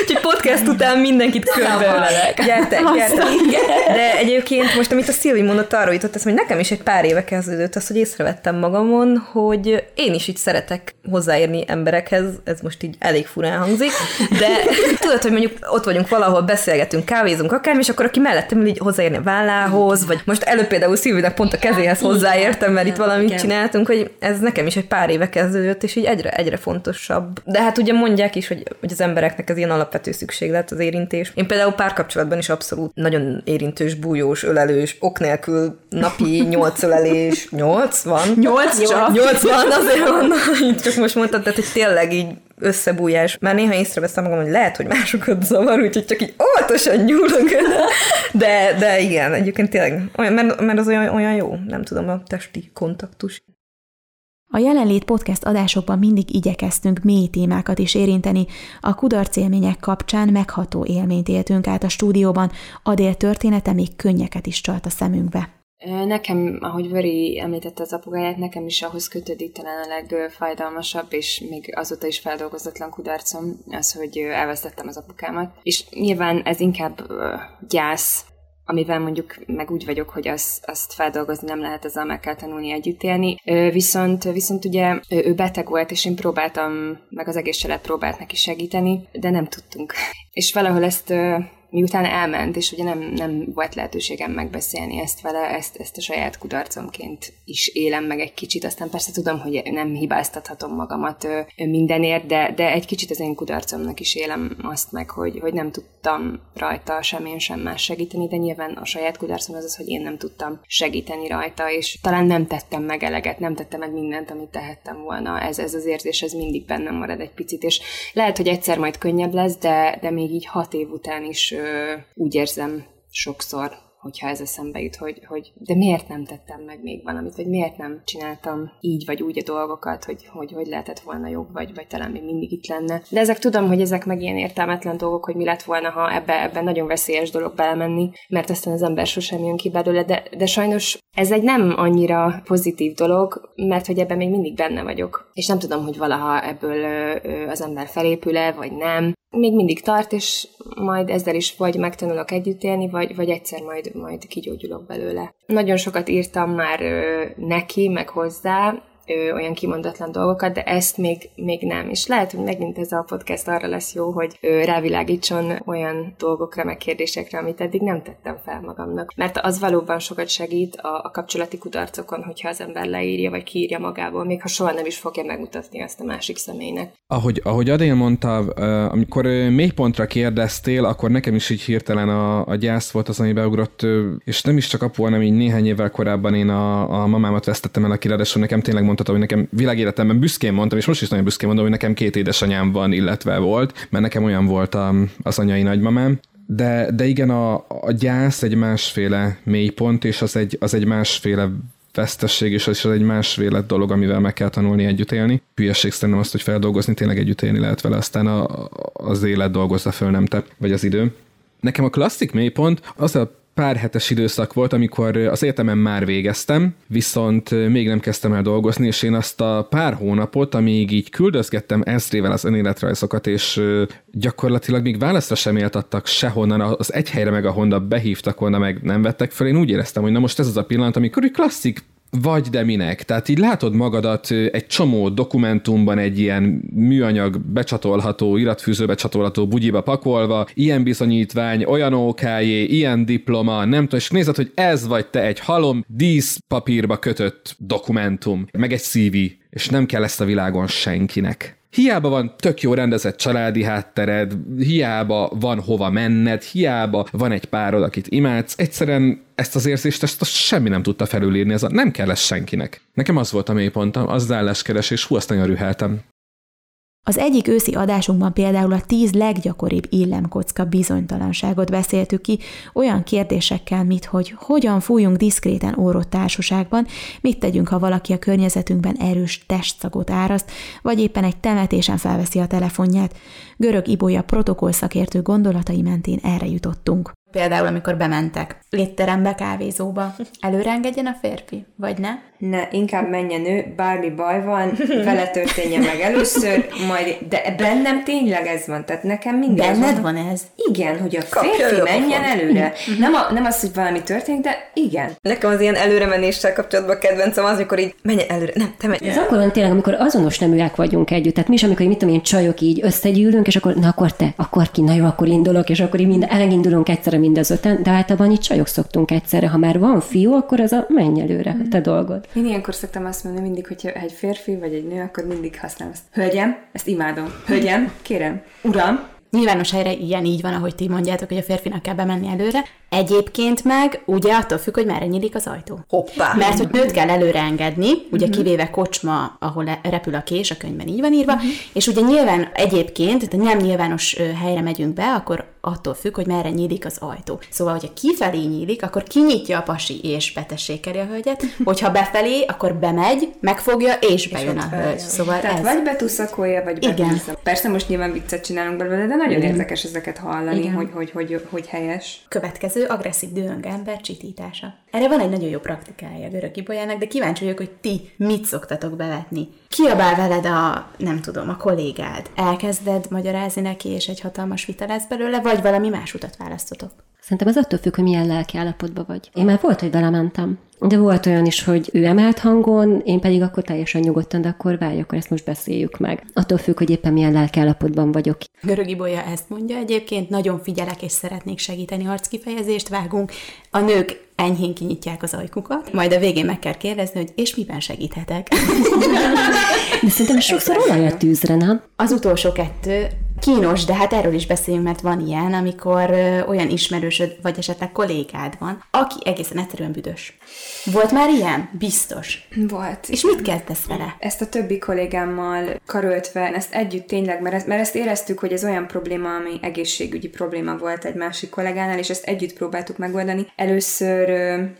Úgyhogy podcast után mindenkit körbeölelek. Gyertek. De egyébként most, amit a Szilvi mondott, arról jutott eszembe, hogy nekem is egy pár éve kezdődött az, hogy észrevettem magamon, hogy én is így szeretek hozzáérni emberekhez, ez most így elég furán hangzik, de tudod, hogy mondjuk ott vagyunk valahol, beszélgetünk, kávézunk akármi, és akkor aki mellettem így hozzáérni a vállához, vagy most előbb például Szilvinek pont a kezéhez hozzáértem, mert itt valamit csináltunk, hogy ez nekem is egy pár éve kezdődött, és így egyre fontosabb. De hát ugye mondják is, hogy az embereknek ez ilyen alapvető szükséglet az érintés. Én például párkapcsolatban is abszolút nagyon érintős, bújós, ölelős, ok nélkül napi 8 ölelés, 8 van. 8 van, azért van, csak most mondtad, tehát hogy tényleg így összebújás. Már néha észreveszem magam, hogy lehet, hogy másokat zavar, úgyhogy csak így óvatosan nyúlok. De igen, egyébként tényleg, mert az olyan jó, nem tudom, a testi kontaktus. A Jelenlét podcast adásokban mindig igyekeztünk mély témákat is érinteni. A kudarc élmények kapcsán megható élményt éltünk át a stúdióban, Adél története még könnyeket is csalt a szemünkbe. Nekem, ahogy Vöri említette az apukáját, nekem is ahhoz kötődik talán a legfájdalmasabb, és még azóta is feldolgozatlan kudarcom, az, hogy elvesztettem az apukámat. És nyilván ez inkább gyász, amivel mondjuk meg úgy vagyok, hogy azt feldolgozni nem lehet, ezzel meg kell tanulni együtt élni. Viszont ugye ő beteg volt, és én próbáltam, meg az egész család próbált neki segíteni, de nem tudtunk. És valahol ezt... Miután elment, és ugye nem volt lehetőségem megbeszélni ezt vele, ezt a saját kudarcomként is élem meg egy kicsit, aztán persze tudom, hogy nem hibáztathatom magamat mindenért, de egy kicsit az én kudarcomnak is élem azt meg, hogy nem tudtam rajta sem én, sem más segíteni, de nyilván a saját kudarcom az, hogy én nem tudtam segíteni rajta, és talán nem tettem meg eleget, nem tettem meg mindent, amit tehettem volna. Ez az érzés, ez mindig bennem marad egy picit, és lehet, hogy egyszer majd könnyebb lesz, de még így 6 év után is úgy érzem sokszor, hogyha ez eszembe jut, hogy de miért nem tettem meg még valamit, vagy miért nem csináltam így vagy úgy a dolgokat, hogy lehetett volna jobb, vagy talán még mindig itt lenne. De ezek tudom, hogy ezek meg ilyen értelmetlen dolgok, hogy mi lett volna, ha ebben nagyon veszélyes dolog belemenni, mert aztán az ember sosem jön ki belőle, de sajnos ez egy nem annyira pozitív dolog, mert hogy ebben még mindig benne vagyok. És nem tudom, hogy valaha ebből az ember felépül-e, vagy nem. Még mindig tart, és majd ezzel is vagy megtanulok együtt élni, vagy egyszer majd kigyógyulok belőle. Nagyon sokat írtam már neki, meg hozzá, olyan kimondatlan dolgokat, de ezt még nem. És lehet, hogy megint ez a podcast arra lesz jó, hogy rávilágítson olyan dolgokra, meg kérdésekre, amit eddig nem tettem fel magamnak. Mert az valóban sokat segít a kapcsolati kudarcokon, hogyha az ember leírja, vagy kiírja magából, még ha soha nem is fogja megmutatni azt a másik személynek. Ahogy Adél mondta, amikor mélypontra kérdeztél, akkor nekem is így hirtelen a gyász volt az, ami beugrott, és nem is csak apu, hanem így néhány évvel korábban én a mamámat vesztettem el, aki ráadásul nekem tényleg mondhatom, hogy nekem világéletemben büszkén mondtam, és most is nagyon büszkén mondom, hogy nekem 2 édesanyám van, illetve volt, mert nekem olyan volt az anyai nagymamám. De igen, a gyász egy másféle mélypont, és az egy másféle vesztesség, és az egy másféle dolog, amivel meg kell tanulni együtt élni. Hülyesség szerintem azt, hogy feldolgozni, tényleg együtt élni lehet vele, aztán az élet dolgozza föl, nem te, vagy az idő. Nekem a klasszik mélypont az a pár hetes időszak volt, amikor az egyetemen már végeztem, viszont még nem kezdtem el dolgozni, és én azt a pár hónapot, amíg így küldözgettem ezrével az önéletrajzokat, és gyakorlatilag még válaszra sem éltattak sehonnan, az egy helyre meg a Honda behívtak volna, meg nem vettek fel, én úgy éreztem, hogy na most ez az a pillanat, amikor úgy klasszik, vagy de minek. Tehát így látod magadat egy csomó dokumentumban egy ilyen műanyag becsatolható, iratfűzőbe csatolható bugyiba pakolva, ilyen bizonyítvány, olyan okájé, ilyen diploma, nem tudom, és nézed, hogy ez vagy te egy halom díszpapírba kötött dokumentum, meg egy CV, és nem kell ezt a világon senkinek. Hiába van tök jó rendezett családi háttered, hiába van hova menned, hiába van egy párod, akit imádsz, egyszerűen ezt az érzést, ezt semmi nem tudta felülírni, ez nem kell ez senkinek. Nekem az volt a mélypontom, az álláskeresés, hú, azt nagyon rüheltem. Az egyik őszi adásunkban például a 10 leggyakoribb illemkocka bizonytalanságot beszéltük ki, olyan kérdésekkel, mint hogy hogyan fújjunk diszkréten órott társaságban, mit tegyünk, ha valaki a környezetünkben erős testszagot áraszt, vagy éppen egy temetésen felveszi a telefonját. Görög Ibolya protokoll szakértő gondolatai mentén erre jutottunk. Például, amikor bementek létterembe, kávézóba, előre engedjen a férfi, vagy ne? Ne, inkább menjen ő, bármi baj van, vele történjen meg először, majd, de bennem tényleg ez van, tehát nekem mindig benned van ez? Igen, hogy a férfi menjen előre. Nem az, hogy valami történik, de igen. Nekem az ilyen előremenéssel kapcsolatban kedvencem az, amikor így menjen előre, nem, te menj. Ez akkor van tényleg, amikor azonos neműek vagyunk együtt, tehát mi is, amikor mit tudom én, csajok így összegyűlünk, és akkor, na akkor te, akkor ki, na jó, akkor indulok, és akkor így mind elindulunk egyszerre mindazöten, de általában itt csajok szoktunk egyszerre. Ha már van fiú, akkor az a menj előre, te dolgod. Én ilyenkor szoktam azt mondani mindig, hogyha egy férfi vagy egy nő, akkor mindig használom ezt. Hölgyem, ezt imádom. Hölgyem, kérem, uram. Nyilvános helyre ilyen így van, ahogy ti mondjátok, hogy a férfinak kell bemenni előre. Egyébként meg ugye attól függ, hogy merre nyílik az ajtó. Hoppá! Mert hogy nőt kell előre engedni, ugye kivéve kocsma, ahol repül a kés, a könyvben így van írva, és ugye nyilván egyébként, tehát nem nyilvános helyre megyünk be, akkor attól függ, hogy merre nyílik az ajtó. Szóval, hogyha kifelé nyílik, akkor kinyitja a pasi és betessékeli a hölgyet, hogyha befelé, akkor bemegy, megfogja és bejön a hölgy. Szóval tehát ez... vagy betuszakolja, vagy betuszakolja. Persze most nyilván viccet csinálunk belőle, de nagyon érdekes ezeket hallani, hogy helyes. Következő agresszív dühöng ember csitítása. Erre van egy nagyon jó praktikája a Görög Ibolyának, de kíváncsi vagyok, hogy ti mit szoktatok bevetni. Kiabál veled a kollégád. Elkezded magyarázni neki, és egy hatalmas vita lesz belőle, vagy valami más utat választotok? Szerintem ez attól függ, hogy milyen lelki állapotban vagy. Én már volt, hogy belementem. De volt olyan is, hogy ő emelt hangon, én pedig akkor teljesen nyugodtan, de akkor várj, akkor ezt most beszéljük meg. Attól függ, hogy éppen milyen lelkiállapotban vagyok. Görög Ibolya ezt mondja egyébként, nagyon figyelek és szeretnék segíteni, arckifejezést vágunk. A nők enyhén kinyitják az ajkukat, majd a végén meg kell kérdezni, hogy és miben segíthetek? De szerintem sokszor olaj a tűzre, nem? Az utolsó kettő kínos, de hát erről is beszélünk, mert van ilyen, amikor olyan ismerősöd, vagy esetleg kollégád van, aki egészen egyszerűen büdös. Volt már ilyen? Biztos. Volt. És mit kezdesz vele? Ezt a többi kollégámmal karöltve, ezt együtt tényleg, mert ezt éreztük, hogy ez olyan probléma, ami egészségügyi probléma volt egy másik kollégánál, és ezt együtt próbáltuk megoldani. Először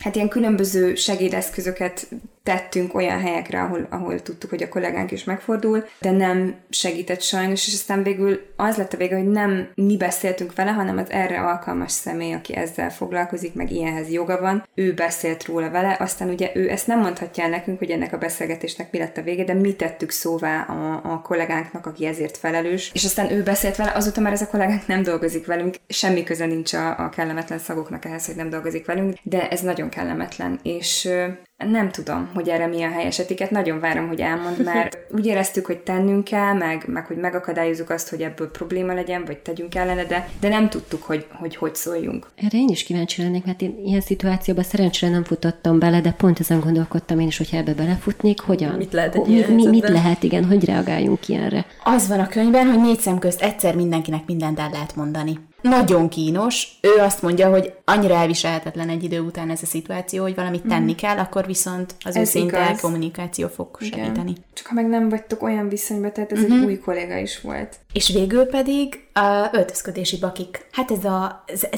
hát ilyen különböző segédeszközöket tettünk olyan helyekre, ahol tudtuk, hogy a kollégánk is megfordul, de nem segített sajnos, és aztán végül az lett a vége, hogy nem mi beszéltünk vele, hanem az erre alkalmas személy, aki ezzel foglalkozik, meg ilyenhez joga van, ő beszélt róla vele, aztán ugye ő ezt nem mondhatja el nekünk, hogy ennek a beszélgetésnek mi lett a vége, de mi tettük szóvá a kollégánknak, aki ezért felelős, és aztán ő beszélt vele, azóta már ez a kollégánk nem dolgozik velünk, semmi köze nincs a kellemetlen szagoknak ehhez, hogy nem dolgozik velünk, de ez nagyon kellemetlen, és... nem tudom, hogy erre mi a helyes etikett, nagyon várom, hogy elmond, mert úgy éreztük, hogy tennünk kell, meg hogy megakadályozzuk azt, hogy ebből probléma legyen, vagy tegyünk ellene, de nem tudtuk, hogy szóljunk. Erre én is kíváncsi lennék, mert én ilyen szituációban szerencsére nem futottam bele, de pont ezen gondolkodtam én is, hogyha ebbe belefutnék, hogyan? Mit lehet egy ilyen mit lehet, igen, hogy reagáljunk ilyenre? Az van a könyvben, hogy 4 szem közt egyszer mindenkinek mindent el lehet mondani. Nagyon kínos. Ő azt mondja, hogy annyira elviselhetetlen egy idő után ez a szituáció, hogy valamit tenni kell, akkor viszont az őszinte kommunikáció fog segíteni. Csak ha meg nem vagytok olyan viszonyban, tehát ez egy új kolléga is volt. És végül pedig a öltözködési bakik. Hát ez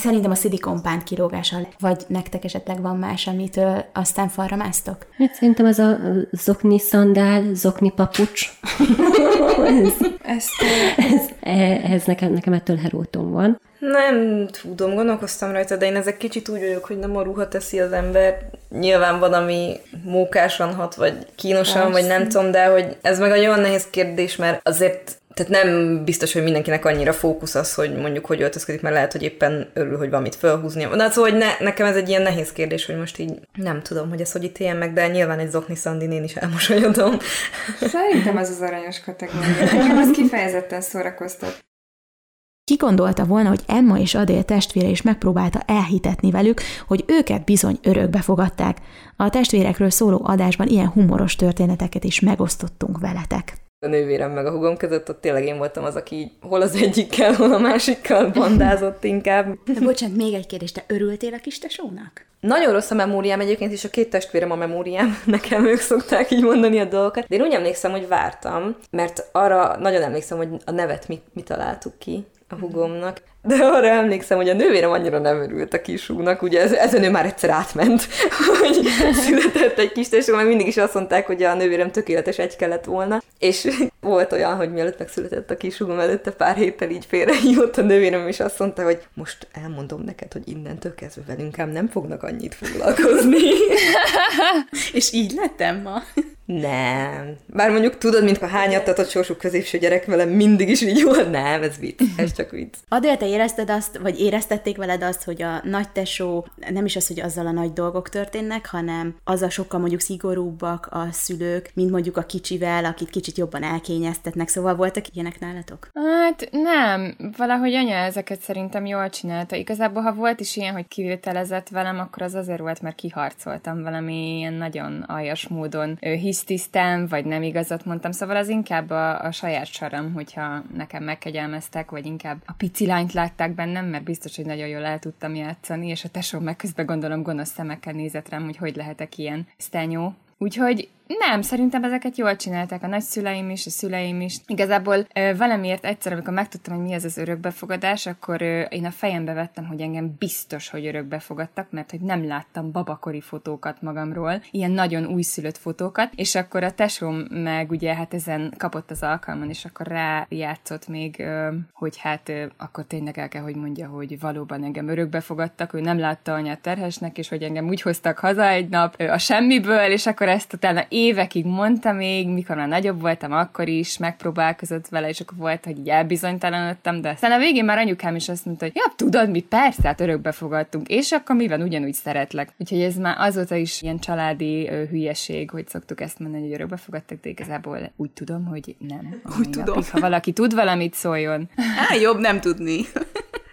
szerintem a szilikon-pánt kirúgása, vagy nektek esetleg van más, amitől aztán falra másztok? Hát szerintem ez a zokni szandál, zokni papucs. Ez nekem ettől herótom van. Nem tudom, gondolkoztam rajta, de én ezek kicsit úgy vagyok, hogy nem a ruha teszi az ember. Nyilván van, ami mókásan hat, vagy kínosan, persze, vagy nem tudom, de hogy ez meg egy olyan nehéz kérdés, mert azért... tehát nem biztos, hogy mindenkinek annyira fókusz az, hogy mondjuk, hogy öltözködik, mert lehet, hogy éppen örül, hogy valamit fölhúznia. Na, szóval, hogy nekem ez egy ilyen nehéz kérdés, hogy most így nem tudom, hogy ez hogy ítéljen meg, de nyilván egy zokni szandin én is elmosolyodom. Szerintem ez az aranyos kategória. Nekem ez kifejezetten szórakoztat. Ki gondolta volna, hogy Emma és Adél testvére is megpróbálta elhitetni velük, hogy őket bizony örökbe fogadták. A testvérekről szóló adásban ilyen humoros történeteket is megosztottunk veletek. a nővérem meg a hugom között, ott tényleg én voltam az, aki így, hol az egyikkel, hol a másikkal bandázott inkább. De bocsánat, még egy kérdés, te örültél a kis tesónak? Nagyon rossz a memóriám egyébként, és a két testvérem a memóriám, nekem ők szokták így mondani a dolgokat. De én úgy emlékszem, hogy vártam, mert arra nagyon emlékszem, hogy a nevet mi találtuk ki a hugomnak. De arra emlékszem, hogy a nővérem annyira nem örült a kisúnak, ugye ezen ő már egyszer átment, hogy született egy kis tesó, meg mindig is azt mondták, hogy a nővérem tökéletes egy kellett volna, és volt olyan, hogy mielőtt megszületett a kisúgom, előtte pár héttel így félrejött a nővérem, és azt mondta, hogy most elmondom neked, hogy innentől kezdve velünk ám nem fognak annyit foglalkozni. És így lettem ma? Nem. Bár mondjuk tudod, mint a hányattatott sorsú középső gyerek velem mindig is így volt. Nem, ez vicc, ez csak vicc. Adél, te érezted azt, vagy éreztették veled azt, hogy a nagytesó, nem is az, hogy azzal a nagy dolgok történnek, hanem az a sokkal mondjuk szigorúbbak a szülők, mint mondjuk a kicsivel, akit kicsit jobban elkényeztetnek. Szóval voltak ilyenek nálatok? Hát nem. Valahogy anya ezeket szerintem jól csinálta. Igazából, ha volt is ilyen, hogy kivételezett velem, akkor az azért volt, mert kiharcoltam valami ilyen nagyon aljas módon hisztisztem, vagy nem igazat mondtam. Szóval az inkább a saját saram, hogyha nekem megkegyelmeztek, vagy inkább a pici lányt látták bennem, mert biztos, hogy nagyon jól el tudtam játszani, és a tesóm meg közben gondolom gonosz szemekkel nézett rám, hogy lehetek ilyen sztenyó. Úgyhogy nem, szerintem ezeket jól csinálták a nagyszüleim is, a szüleim is. Igazából valamiért egyszer, amikor megtudtam, hogy mi az az örökbefogadás, akkor én a fejembe vettem, hogy engem biztos, hogy örökbefogadtak, mert hogy nem láttam babakori fotókat magamról, ilyen nagyon újszülött fotókat, és akkor a tesóm meg ugye hát ezen kapott az alkalmon, és akkor rájátszott még, hogy hát akkor tényleg el kell, hogy mondja, hogy valóban engem örökbefogadtak, ő nem látta anyát terhesnek, és hogy engem úgy hoztak haza egy nap a semmiből, és akkor ezt utána évekig mondta még, mikor már nagyobb voltam, akkor is megpróbálkozott vele, és akkor volt, hogy így elbizonytalanodtam, de aztán a végén már anyukám is azt mondta, hogy ja, tudod, mi persze, hát örökbefogadtunk, és akkor mi van, ugyanúgy szeretlek. Úgyhogy ez már azóta is ilyen családi hülyeség, hogy szoktuk ezt mondani, hogy örökbefogadtak, de igazából úgy tudom, hogy nem. Úgy tudom. Napig, ha valaki tud valamit, szóljon. Á, jobb nem tudni.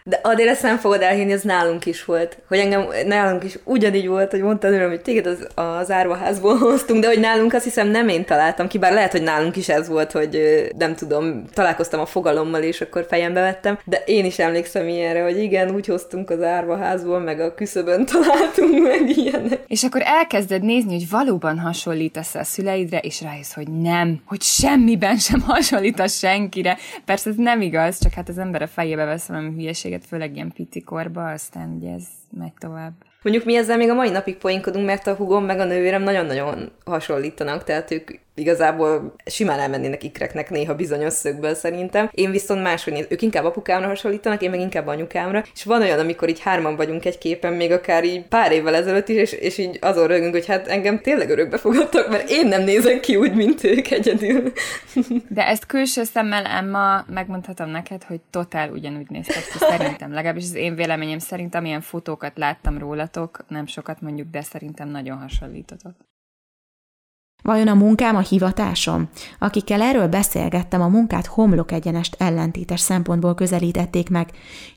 De Adél, ezt nem fogod elhinni, ez nálunk is volt. Hogy nálunk is ugyanígy volt, hogy mondta nőlem, hogy téged az árvaházból hoztunk, de hogy nálunk azt hiszem nem én találtam ki, bár lehet, hogy nálunk is ez volt, hogy nem tudom, találkoztam a fogalommal, és akkor fejembe vettem, de én is emlékszem ilyenre, hogy igen, úgy hoztunk az árvaházból, meg a küszöbön találtunk, meg ilyenek. És akkor elkezded nézni, hogy valóban hasonlítasz a szüleidre, és rájössz, hogy nem, hogy semmiben sem hasonlítasz senkire. Persze ez nem igaz, csak hát az ember a fejébe vesz valami hülyeséget, főleg ilyen pici korba, aztán ugye ez megy tovább. Mondjuk mi ezzel még a mai napig poénkodunk, mert a hugom meg a nővérem nagyon-nagyon hasonlítanak, tehát ők igazából simán elmennének ikreknek néha bizonyos szögből szerintem. Én viszont máshogy néz, ők inkább apukámra hasonlítanak, én meg inkább anyukámra, és van olyan, amikor így hárman vagyunk egy képen, még akár így pár évvel ezelőtt is, és így azon rögünk, hogy hát engem tényleg örökbefogadtak, mert én nem nézek ki úgy, mint ők egyedül. De ezt külső szemmel, Emma, megmondhatom neked, hogy totál ugyanúgy néztek ki szerintem, legalábbis az én véleményem szerint, amilyen fotókat láttam rólatok, nem sokat mondjuk, de szerintem nagyon hasonlítotok. Vajon a munkám a hivatásom? Akikkel erről beszélgettem, a munkát homlokegyenest ellentétes szempontból közelítették meg.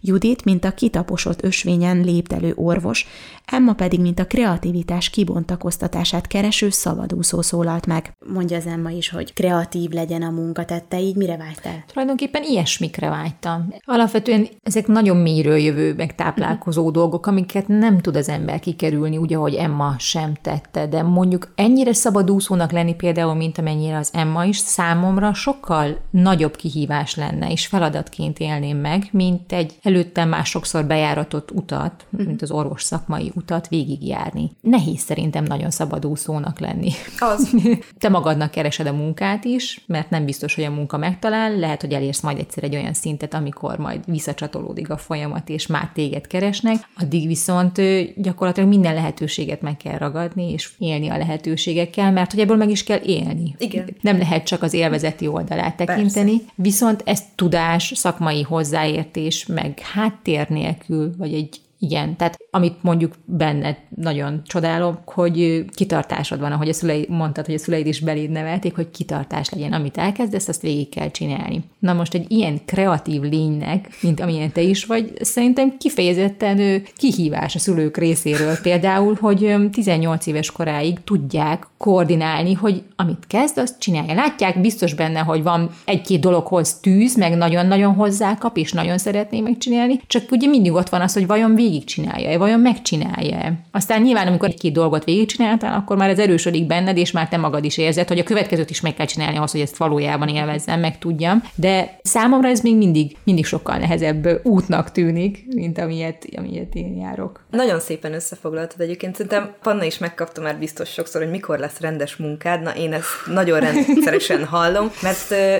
Judit, mint a kitaposott ösvényen lépdelő orvos, Emma pedig, mint a kreativitás kibontakoztatását kereső szabadúszó szólalt meg. Mondja az Emma is, hogy kreatív legyen a munka, tehát te így mire vágytál? Tulajdonképpen ilyesmikre vágytam. Alapvetően ezek nagyon mélyről jövő, meg táplálkozó dolgok, amiket nem tud az ember kikerülni, úgy, ahogy Emma sem tette, de mondjuk ennyire szabadúszó lenni például, mint amennyire az Emma is, számomra sokkal nagyobb kihívás lenne, és feladatként élném meg, mint egy előttem már sokszor bejáratott utat, mint az orvos szakmai utat végigjárni. Nehéz szerintem nagyon szabadúszónak lenni. Az. Te magadnak keresed a munkát is, mert nem biztos, hogy a munka megtalál, lehet, hogy elérsz majd egyszer egy olyan szintet, amikor majd visszacsatolódik a folyamat, és már téged keresnek, addig viszont gyakorlatilag minden lehetőséget meg kell ragadni, és élni a lehetőségekkel, mert hogy ebből meg is kell élni. Igen. Nem lehet csak az élvezeti oldalát tekinteni, persze. Viszont ez tudás, szakmai hozzáértés, meg háttér nélkül, vagy egy Igen, tehát amit mondjuk benned nagyon csodálom, hogy kitartásod van, ahogy a szüleid, mondtad, hogy a szüleid is beléd nevelték, hogy kitartás legyen, amit elkezdesz, azt végig kell csinálni. Na most egy ilyen kreatív lénynek, mint amilyen te is vagy, szerintem kifejezetten kihívás a szülők részéről például, hogy 18 éves koráig tudják koordinálni, hogy amit kezd, azt csinálja. Látják biztos benne, hogy van egy-két dologhoz tűz, meg nagyon-nagyon hozzákap, és nagyon szeretné megcsinálni, csak ugye mindig ott van az, hogy vajon végigcsinálja-e, vajon megcsinálja-e. Aztán nyilván, amikor egy-két dolgot végigcsináltál, akkor már ez erősödik benned, és már te magad is érzed, hogy a következőt is meg kell csinálni ahhoz, hogy ezt valójában élvezzem, meg tudjam. De számomra ez még mindig sokkal nehezebb útnak tűnik, mint amilyet én járok. Nagyon szépen összefoglaltad egyébként. Szerintem Panna is megkapta már biztos sokszor, hogy mikor lesz rendes munkád. Na, én ezt nagyon rendszeresen hallom, mert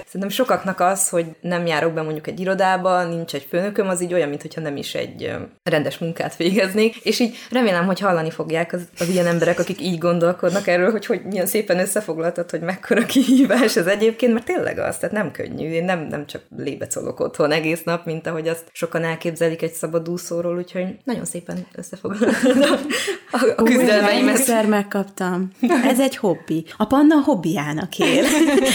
szerintem sokaknak az, hogy nem járok be mondjuk egy irodába, nincs egy főnököm, az így olyan, mintha nem is egy rendes munkát végeznék, és így remélem, hogy hallani fogják az ilyen emberek, akik így gondolkodnak erről, hogy milyen szépen összefoglaltad, hogy mekkora kihívás ez egyébként, mert tényleg az, tehát nem könnyű, én nem csak lébecolok otthon egész nap, mint ahogy azt sokan elképzelik egy szabadúszóról, úgyhogy nagyon szépen összefoglaltad a küzdelmeimet. Egyszer megkaptam. Ez egy hobbi. A Panna hobbiának él,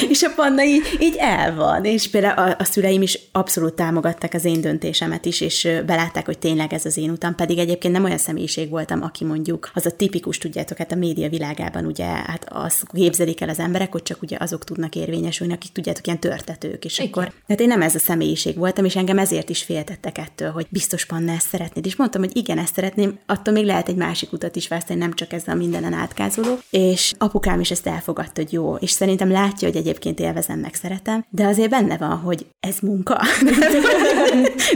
és a Panna így el van, és például a szüleim is abszolút támogatták az én döntésemet is, és belátták, hogy tényleg ez az én utam, pedig egyébként nem olyan személyiség voltam, aki mondjuk az a tipikus, tudjátok, hát a média világában ugye, hát azt képzelik el az emberek, hogy csak ugye azok tudnak érvényesülni, akik tudjátok, ilyen törtetők, és akkor. Hát én nem ez a személyiség voltam, és engem ezért is féltettek ettől, hogy biztos Panna ezt szeretnéd, és mondtam, hogy igen, ezt szeretném, attól még lehet egy másik utat is választani, nem csak ezzel mindenen átkázoló, és apukám is ezt elfogadta, hogy jó, és szerintem látja, hogy egyébként élvezem, meg szeretem, de azért benne van, hogy ez munka.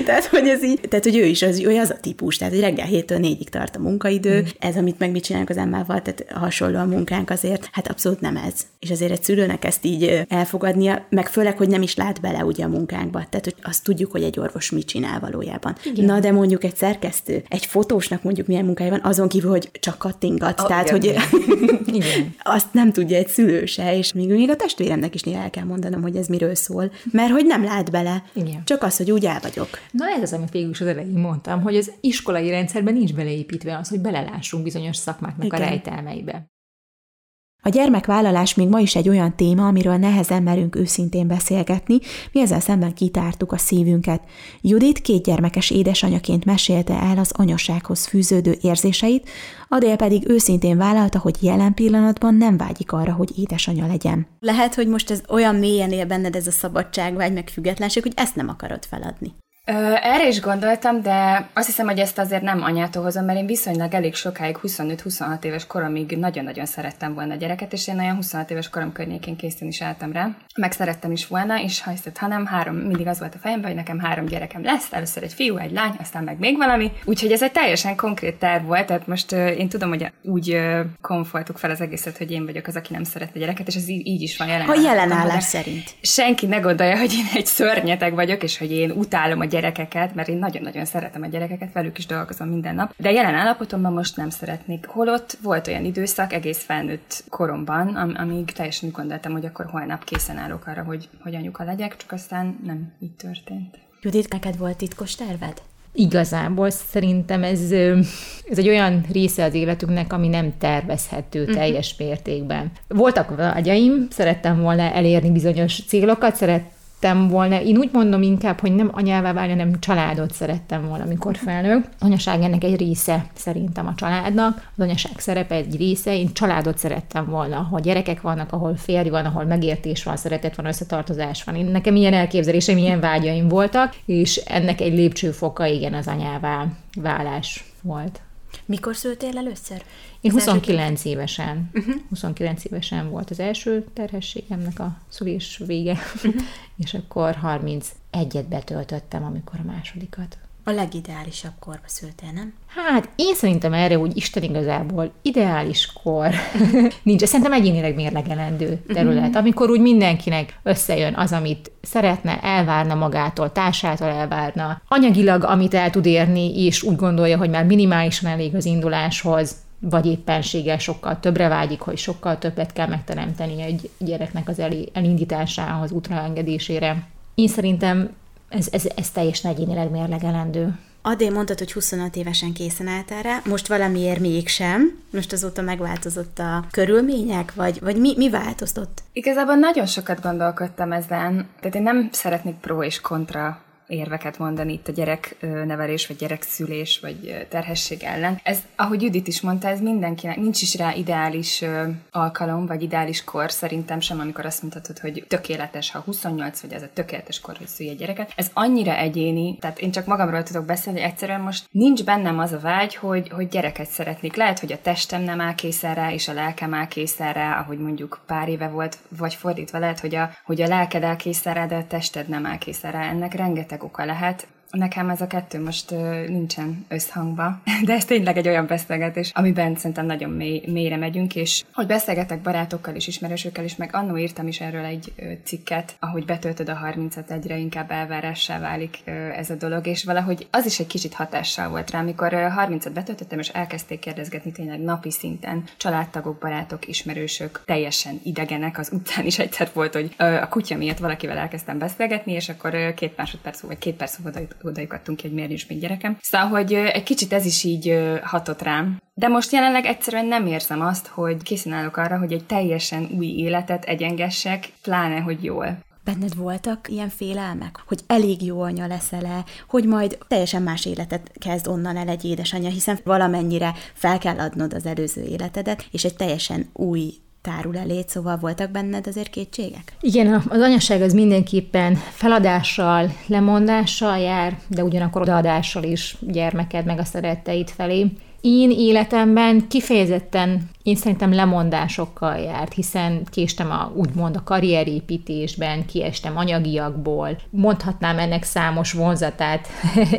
Tehát, hogy ez így, tehát, hogy ő is az a típus, tehát, hogy reggel 7-től 4-ig tart a munkaidő, ez, amit meg mi csinálunk az Emmával, tehát hasonló a munkánk azért, hát abszolút nem ez. És azért egy szülőnek ezt így elfogadnia, meg főleg, hogy nem is lát bele ugye a munkánkba, tehát, hogy azt tudjuk, hogy egy orvos mit csinál valójában. Igen. Na, de mondjuk egy szerkesztő, egy fotósnak mondjuk milyen munkája van, azon kívül, hogy csak kattingat, tehát, igen, hogy igen. Azt nem tudja egy szülő se, és még a testvéremnek is néha el kell mondanom, hogy ez miről szól, mert hogy nem lát bele, igen. Csak az, hogy úgy el vagyok. Na, ez az, amit végül is az elején mondtam, hogy az iskolai rendszerben nincs beleépítve az, hogy belelássunk bizonyos szakmáknak igen. A rejtelmeibe. A gyermekvállalás még ma is egy olyan téma, amiről nehezen merünk őszintén beszélgetni, mi ezzel szemben kitártuk a szívünket. Judit 2 gyermekes édesanyaként mesélte el az anyasághoz fűződő érzéseit, Adél pedig őszintén vállalta, hogy jelen pillanatban nem vágyik arra, hogy édesanya legyen. Lehet, hogy most ez olyan mélyen él benned ez a szabadságvágy, meg függetlenség, hogy ezt nem akarod feladni. Erre is gondoltam, de azt hiszem, hogy ezt azért nem anyától hozom, mert én viszonylag elég sokáig, 25-26 éves koromig nagyon-nagyon szerettem volna a gyereket, és én olyan 26 éves korom környékén készen is álltam rá, meg szerettem is volna, és ha hiszed, ha nem, 3, mindig az volt a fejemben, hogy nekem 3 gyerekem lesz, először egy fiú, egy lány, aztán meg még valami, úgyhogy ez egy teljesen konkrét terv volt, tehát most én tudom, hogy úgy konfoltuk fel az egészet, hogy én vagyok az, aki nem szeret a gyereket, és ez így is van jelen. A jelenállás szerint. Senki ne gondolja, hogy én egy szörnyeteg vagyok, és hogy én utálom a gyerekeket, mert én nagyon-nagyon szeretem a gyerekeket, velük is dolgozom minden nap, de jelen állapotomban most nem szeretnék. Holott volt olyan időszak egész felnőtt koromban, amíg teljesen úgy gondoltam, hogy akkor holnap készen állok arra, hogy anyuka legyek, csak aztán nem így történt. Judit, neked volt titkos terved? Igazából szerintem ez egy olyan része az életünknek, ami nem tervezhető teljes mértékben. Voltak vágyaim, szerettem volna elérni bizonyos célokat, volna. Én úgy mondom inkább, hogy nem anyává válni, hanem családot szerettem volna, amikor felnők. Anyaság ennek egy része szerintem a családnak, az anyaság szerepe egy része, én családot szerettem volna, ahol gyerekek vannak, ahol férj van, ahol megértés van, szeretet van, összetartozás van. Nekem ilyen elképzeléseim, ilyen vágyaim voltak, és ennek egy lépcsőfoka igen az anyává válás volt. Mikor szültél először? Én 29 évesen. 29 évesen volt az első terhességemnek a szülés vége, és akkor 31-et betöltöttem, amikor a másodikat. A legideálisabb korba szültél, nem? Hát én szerintem erre úgy Isten igazából ideális kor nincs. Szerintem egyénileg mérlegelendő terület, amikor úgy mindenkinek összejön az, amit szeretne, elvárna magától, társától elvárna, anyagilag, amit el tud érni, és úgy gondolja, hogy már minimálisan elég az induláshoz, vagy éppenséggel sokkal többre vágyik, hogy sokkal többet kell megteremteni egy gyereknek az elindításához, útraengedésére. Én szerintem ez teljesen egyénileg mérlegelendő. Adél, mondtad, hogy 25 évesen készen álltál rá, most valamiért mégsem, most azóta megváltozott a körülmények, vagy mi változtott? Igazából nagyon sokat gondolkodtam ezen, tehát én nem szeretnék pro és kontra érveket mondani itt a gyereknevelés, vagy gyerekszülés, vagy terhesség ellen. Ez, ahogy Judit is mondta, ez mindenkinek, nincs is rá ideális alkalom, vagy ideális kor, szerintem sem, amikor azt mondhatod, hogy tökéletes, ha 28, vagy ez a tökéletes kor, hogy szülj egy gyereket. Ez annyira egyéni, tehát én csak magamról tudok beszélni, hogy egyszerűen most nincs bennem az a vágy, hogy gyereket szeretnék. Lehet, hogy a testem nem áll készen rá, és a lelkem áll készen rá, ahogy mondjuk pár éve volt, vagy fordítva, lehet, hogy a lelked áll készen rá, de a tested nem áll készen rá. Ennek rengeteg oka lehet. Nekem ez a kettő most nincsen összhangba, de ez tényleg egy olyan beszélgetés, amiben szerintem nagyon mélyre megyünk, és hogy beszélgetek barátokkal és ismerősökkel is, meg annó írtam is erről egy cikket, ahogy betöltöd a 30-at, egyre inkább elvárássá válik ez a dolog, és valahogy az is egy kicsit hatással volt rá, amikor 30-at betöltöttem, és elkezdték kérdezgetni tényleg napi szinten családtagok, barátok, ismerősök, teljesen idegenek, az utcán is egyszer volt, hogy a kutya miatt valakivel elkezdtem beszélgetni, és akkor 2 másodperc vagy 2 perc odaikadtunk ki, hogy miért nincs még gyerekem. Szóval, hogy egy kicsit ez is így hatott rám. De most jelenleg egyszerűen nem érzem azt, hogy készen állok arra, hogy egy teljesen új életet egyengessek, pláne, hogy jól. Benned voltak ilyen félelmek? Hogy elég jó anya leszel-e, hogy majd teljesen más életet kezd onnan el egy édesanyja, hiszen valamennyire fel kell adnod az előző életedet, és egy teljesen új tárul elé, szóval voltak benned azért kétségek? Igen, az anyaság az mindenképpen feladással, lemondással jár, de ugyanakkor odaadással is gyermeked meg a szeretteid felé. Én életemben kifejezetten én szerintem lemondásokkal járt, hiszen kiestem úgymond a karrierépítésben, kiestem anyagiakból. Mondhatnám ennek számos vonzatát,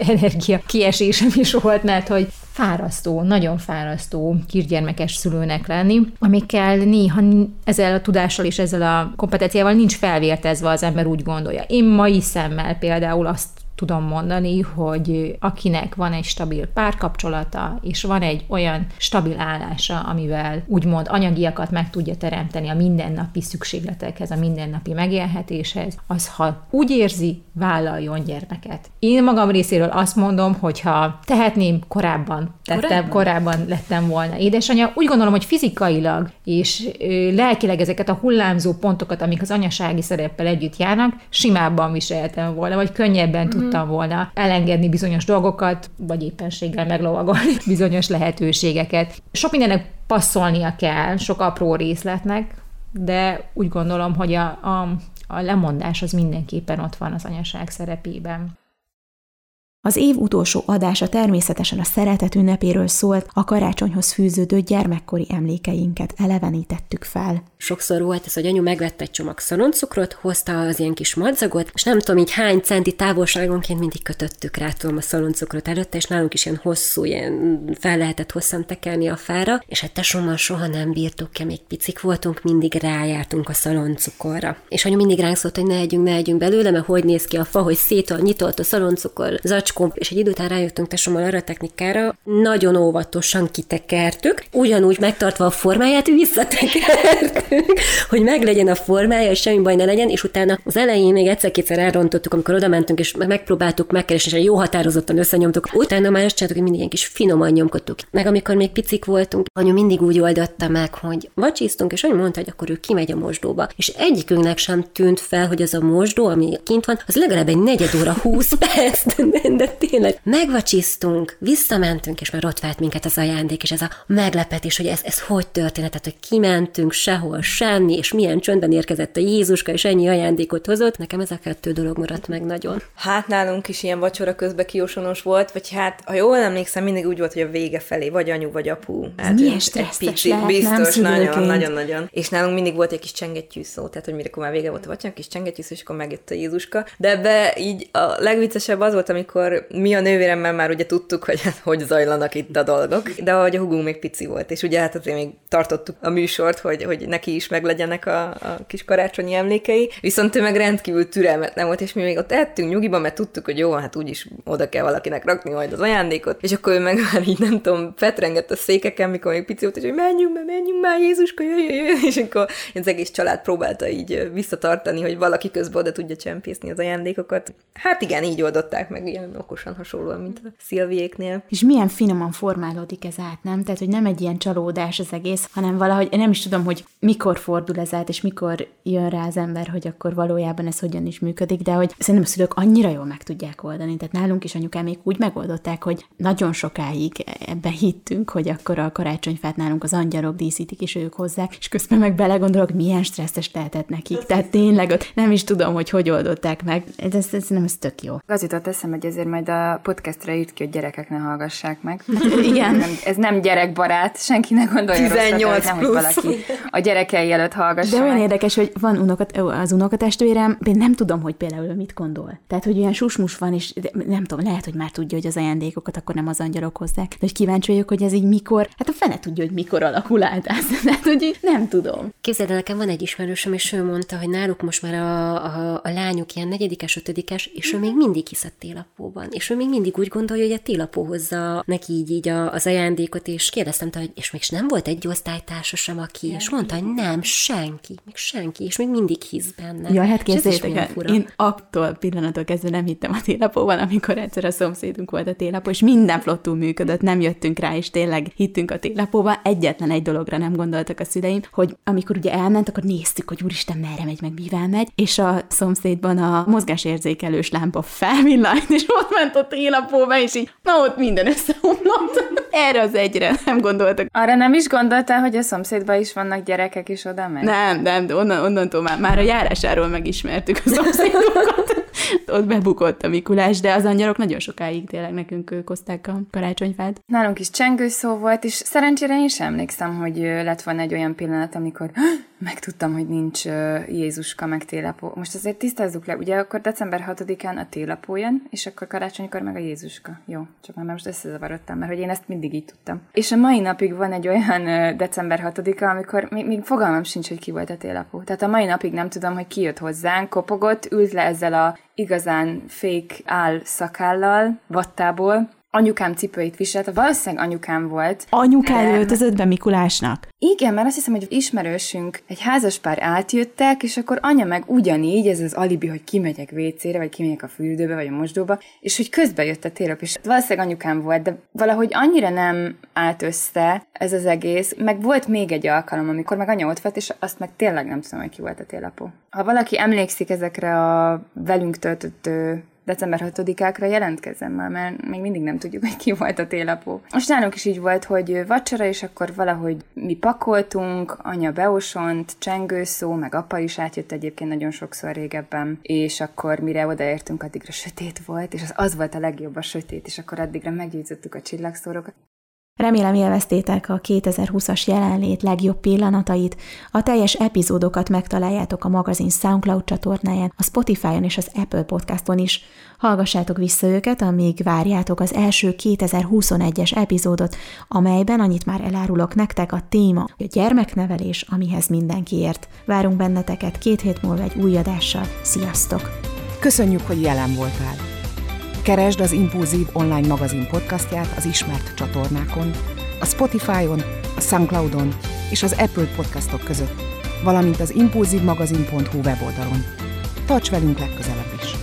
energia kiesésem is volt, mert hogy fárasztó, nagyon fárasztó kisgyermekes szülőnek lenni, amikkel néha ezzel a tudással és ezzel a kompetenciával nincs felvértezve, az ember úgy gondolja. Én mai szemmel például azt tudom mondani, hogy akinek van egy stabil párkapcsolata, és van egy olyan stabil állása, amivel úgymond anyagiakat meg tudja teremteni a mindennapi szükségletekhez, a mindennapi megélhetéshez, az ha úgy érzi, vállaljon gyermeket. Én magam részéről azt mondom, hogy ha tehetném, korábban lettem volna édesanyja. Úgy gondolom, hogy fizikailag és lelkileg ezeket a hullámzó pontokat, amik az anyasági szereppel együtt járnak, simábban viseltem volna, vagy könnyebben tudtam volna elengedni bizonyos dolgokat, vagy éppenséggel meglovagolni bizonyos lehetőségeket. Sok mindennek passzolnia kell, sok apró részletnek, de úgy gondolom, hogy a lemondás az mindenképpen ott van az anyaság szerepében. Az év utolsó adása természetesen a szeretet ünnepéről szólt, a karácsonyhoz fűződő gyermekkori emlékeinket elevenítettük fel. Sokszor volt ez, hogy anyu megvett egy csomag szaloncukrot, hozta az ilyen kis madzagot, és nem tudom így hány centi távolságonként mindig kötöttük rá a szaloncukrot előtte, és nálunk is ilyen hosszú, ilyen fel lehetett hosszan tekerni a fára, és hát tesómmal soha nem bírtuk ki, még picik voltunk, mindig rájártunk a szaloncukorra. És anyu mindig ránk szólt, hogy ne együnk belőle, mert hogy néz ki a fa, hogy nyitolt a szaloncukor, és egy idő után rájöttünk tesómmal arra a technikára, nagyon óvatosan kitekertük, ugyanúgy megtartva a formáját, visszatekertük, hogy meglegyen a formája, és semmi baj ne legyen, és utána az elején még egyszer-kétszer elrontottuk, amikor oda mentünk, és megpróbáltuk megkeresni, és jó határozottan összenyomtuk, utána már azt csináltuk, hogy mindig ilyen kis finoman nyomkodtuk. Meg amikor még picik voltunk, anyu mindig úgy oldotta meg, hogy vacsisztunk, és anyu mondta, hogy akkor ő kimegy a mosdóba. És egyikünknek sem tűnt fel, hogy az a mosdó, ami kint van, az legalább egy 4 óra 20 perc. De tényleg megvacsisztunk, visszamentünk, és már ott várt minket az ajándék, és ez a meglepetés, hogy ez hogy történt, tehát, hogy kimentünk sehol, semmi, és milyen csöndben érkezett a Jézuska, és ennyi ajándékot hozott. Nekem ez a 2 dolog maradt meg nagyon. Hát nálunk is ilyen vacsora közben kiosonós volt, vagy hát, ha jól emlékszem, mindig úgy volt, hogy a vége felé, vagy anyu, vagy apu. Hát milyen stresszes lehet, biztos, nagyon. És nálunk mindig volt egy kis csengettyűszó, tehát, hogy mikor már vége volt a vacsora, kis csengettyűszó, és akkor megjött a Jézuska. De ebbe így a legviccesebb az volt, amikor mi a nővéremmel már ugye tudtuk, hogy hogy zajlanak itt a dolgok, de ahogy a hugunk még pici volt, és ugye hát azért még tartottuk a műsort, hogy neki is meglegyenek a kis karácsonyi emlékei, viszont ő meg rendkívül türelmetlen volt, és mi még ott ettünk nyugiba, mert tudtuk, hogy jó, hát úgyis oda kell valakinek rakni majd az ajándékot, és akkor ő meg már így nem tudom, fetrengett a székeken, mikor még pici volt, és hogy menjünk már, Jézuska, jöjjön, és akkor az egész család próbálta így visszatartani, hogy valaki közben oda tudja csempészni az ajándékokat. Hát igen, így oldották meg ilyen okosan hasonlóan, mint a Szilviéknél. És milyen finoman formálódik ez át, nem? Tehát, hogy nem egy ilyen csalódás az egész, hanem valahogy én nem is tudom, hogy mikor fordul ez át, és mikor jön rá az ember, hogy akkor valójában ez hogyan is működik, de hogy szerintem a szülők annyira jól meg tudják oldani. Tehát nálunk is anyukámék úgy megoldották, hogy nagyon sokáig ebben hittünk, hogy akkor a karácsonyfát nálunk az angyalok díszítik, és ők hozzák, és közben meg belegondolok, milyen stresszes lehetett nekik. Tehát tényleg ott nem is tudom, hogy hogy oldották meg. Ez nem, ez tök jó. Az jutott eszembe, hogy ezért majd a podcastra jut ki, hogy gyerekek ne hallgassák meg. Hát, igen. Ez nem gyerekbarát, senki ne gondolja 18 rosszat, hogy nem, hogy valaki a gyerekei előtt hallgassa. De olyan érdekes, hogy van az unokatestvérem, én nem tudom, hogy például mit gondol. Tehát, hogy olyan susmus van, és nem tudom, lehet, hogy már tudja, hogy az ajándékokat akkor nem az angyalok hozzák. De hogy kíváncsi vagyok, hogy ez így mikor, hát a fene tudja, hogy mikor alakul át. Tehát, hogy nem tudom. Képzeld el, nekem van egy ismerősöm, és ő mondta, hogy náluk most már a lányuk ilyen 4-es, 5-es, és ő még mindig hisz a télapóban. És ő még mindig úgy gondolja, hogy a télapó hozza neki így az ajándékot, és kérdeztem tőle, hogy és mégis nem volt egy osztálytársa sem, aki, és mondta, hogy nem, senki, és még mindig hisz benne. Ja, hát képzeljétek, én attól pillanattól kezdve nem hittem a télapóban, amikor egyszer a szomszédunk volt a télapó, és minden flottul működött, nem jöttünk rá, és tényleg hittünk a télapóban. Egyetlen egy dologra nem gondoltak a szüleim, hogy amikor ugye elment, akkor néztük, hogy úristen, merre megy, meg mivel megy, és a szomszédban a mozgásérzékelős lámpa felvillant, és ott ment a télapóba, és így, na ott minden összeomlott. Erre az egyre nem gondoltak. Arra nem is gondoltál, hogy a szomszédban is vannak gyerekek, és oda megy? Nem, de onnantól már a járásáról megismertük a szomszédokat. Ott bebukott a Mikulás, de az angyalok nagyon sokáig tényleg nekünk ők hozták a karácsonyfát. Nálunk is csengő szó volt, és szerencsére én sem emlékszem, hogy lett volna egy olyan pillanat, amikor megtudtam, hogy nincs Jézuska meg télapó. Most azért tisztázzuk le, ugye akkor december 6-án a télapó jön, és akkor karácsonykor meg a Jézuska. Jó, csak már most összezavarodtam, mert hogy én ezt mindig így tudtam. És a mai napig van egy olyan december 6-a, amikor még fogalmam sincs, hogy ki volt a télapó. Tehát a mai napig nem tudom, hogy ki jött hozzánk, kopogott, ült le ezzel a igazán fake áll szakállal, vattából, anyukám cipőit viselte, valószínűleg anyukám volt. Anyukája öltözött be Mikulásnak? Igen, mert azt hiszem, hogy ismerősünk, egy házaspár átjöttek, és akkor anya meg ugyanígy, ez az alibi, hogy kimegyek WC-re, vagy kimegyek a fürdőbe, vagy a mosdóba, és hogy közben jött a télap, és valószínűleg anyukám volt, de valahogy annyira nem állt össze ez az egész, meg volt még egy alkalom, amikor meg anya ott volt, és azt meg tényleg nem tudom, hogy ki volt a télapó. Ha valaki emlékszik ezekre a velünk töltött december 6-ákra, jelentkezem már, mert még mindig nem tudjuk, hogy ki volt a télapó. Most nálunk is így volt, hogy vacsora, és akkor valahogy mi pakoltunk, anya beosont, csengőszó, meg apa is átjött egyébként nagyon sokszor régebben, és akkor mire odaértünk, addigra sötét volt, és az volt a legjobb, a sötét, és akkor addigra meggyőzöttük a csillagszórókat. Remélem élveztétek a 2020-as jelenlét legjobb pillanatait. A teljes epizódokat megtaláljátok a magazin SoundCloud csatornáján, a Spotify-on és az Apple Podcaston is. Hallgassátok vissza őket, amíg várjátok az első 2021-es epizódot, amelyben annyit már elárulok nektek, a téma a gyermeknevelés, amihez mindenki ért. Várunk benneteket 2 hét múlva egy új adással. Sziasztok! Köszönjük, hogy jelen voltál! Keresd az Impulzív online magazin podcastját az ismert csatornákon, a Spotify-on, a SoundCloud-on és az Apple Podcastok között, valamint az impulzivmagazin.hu weboldalon. Tarts velünk legközelebb is!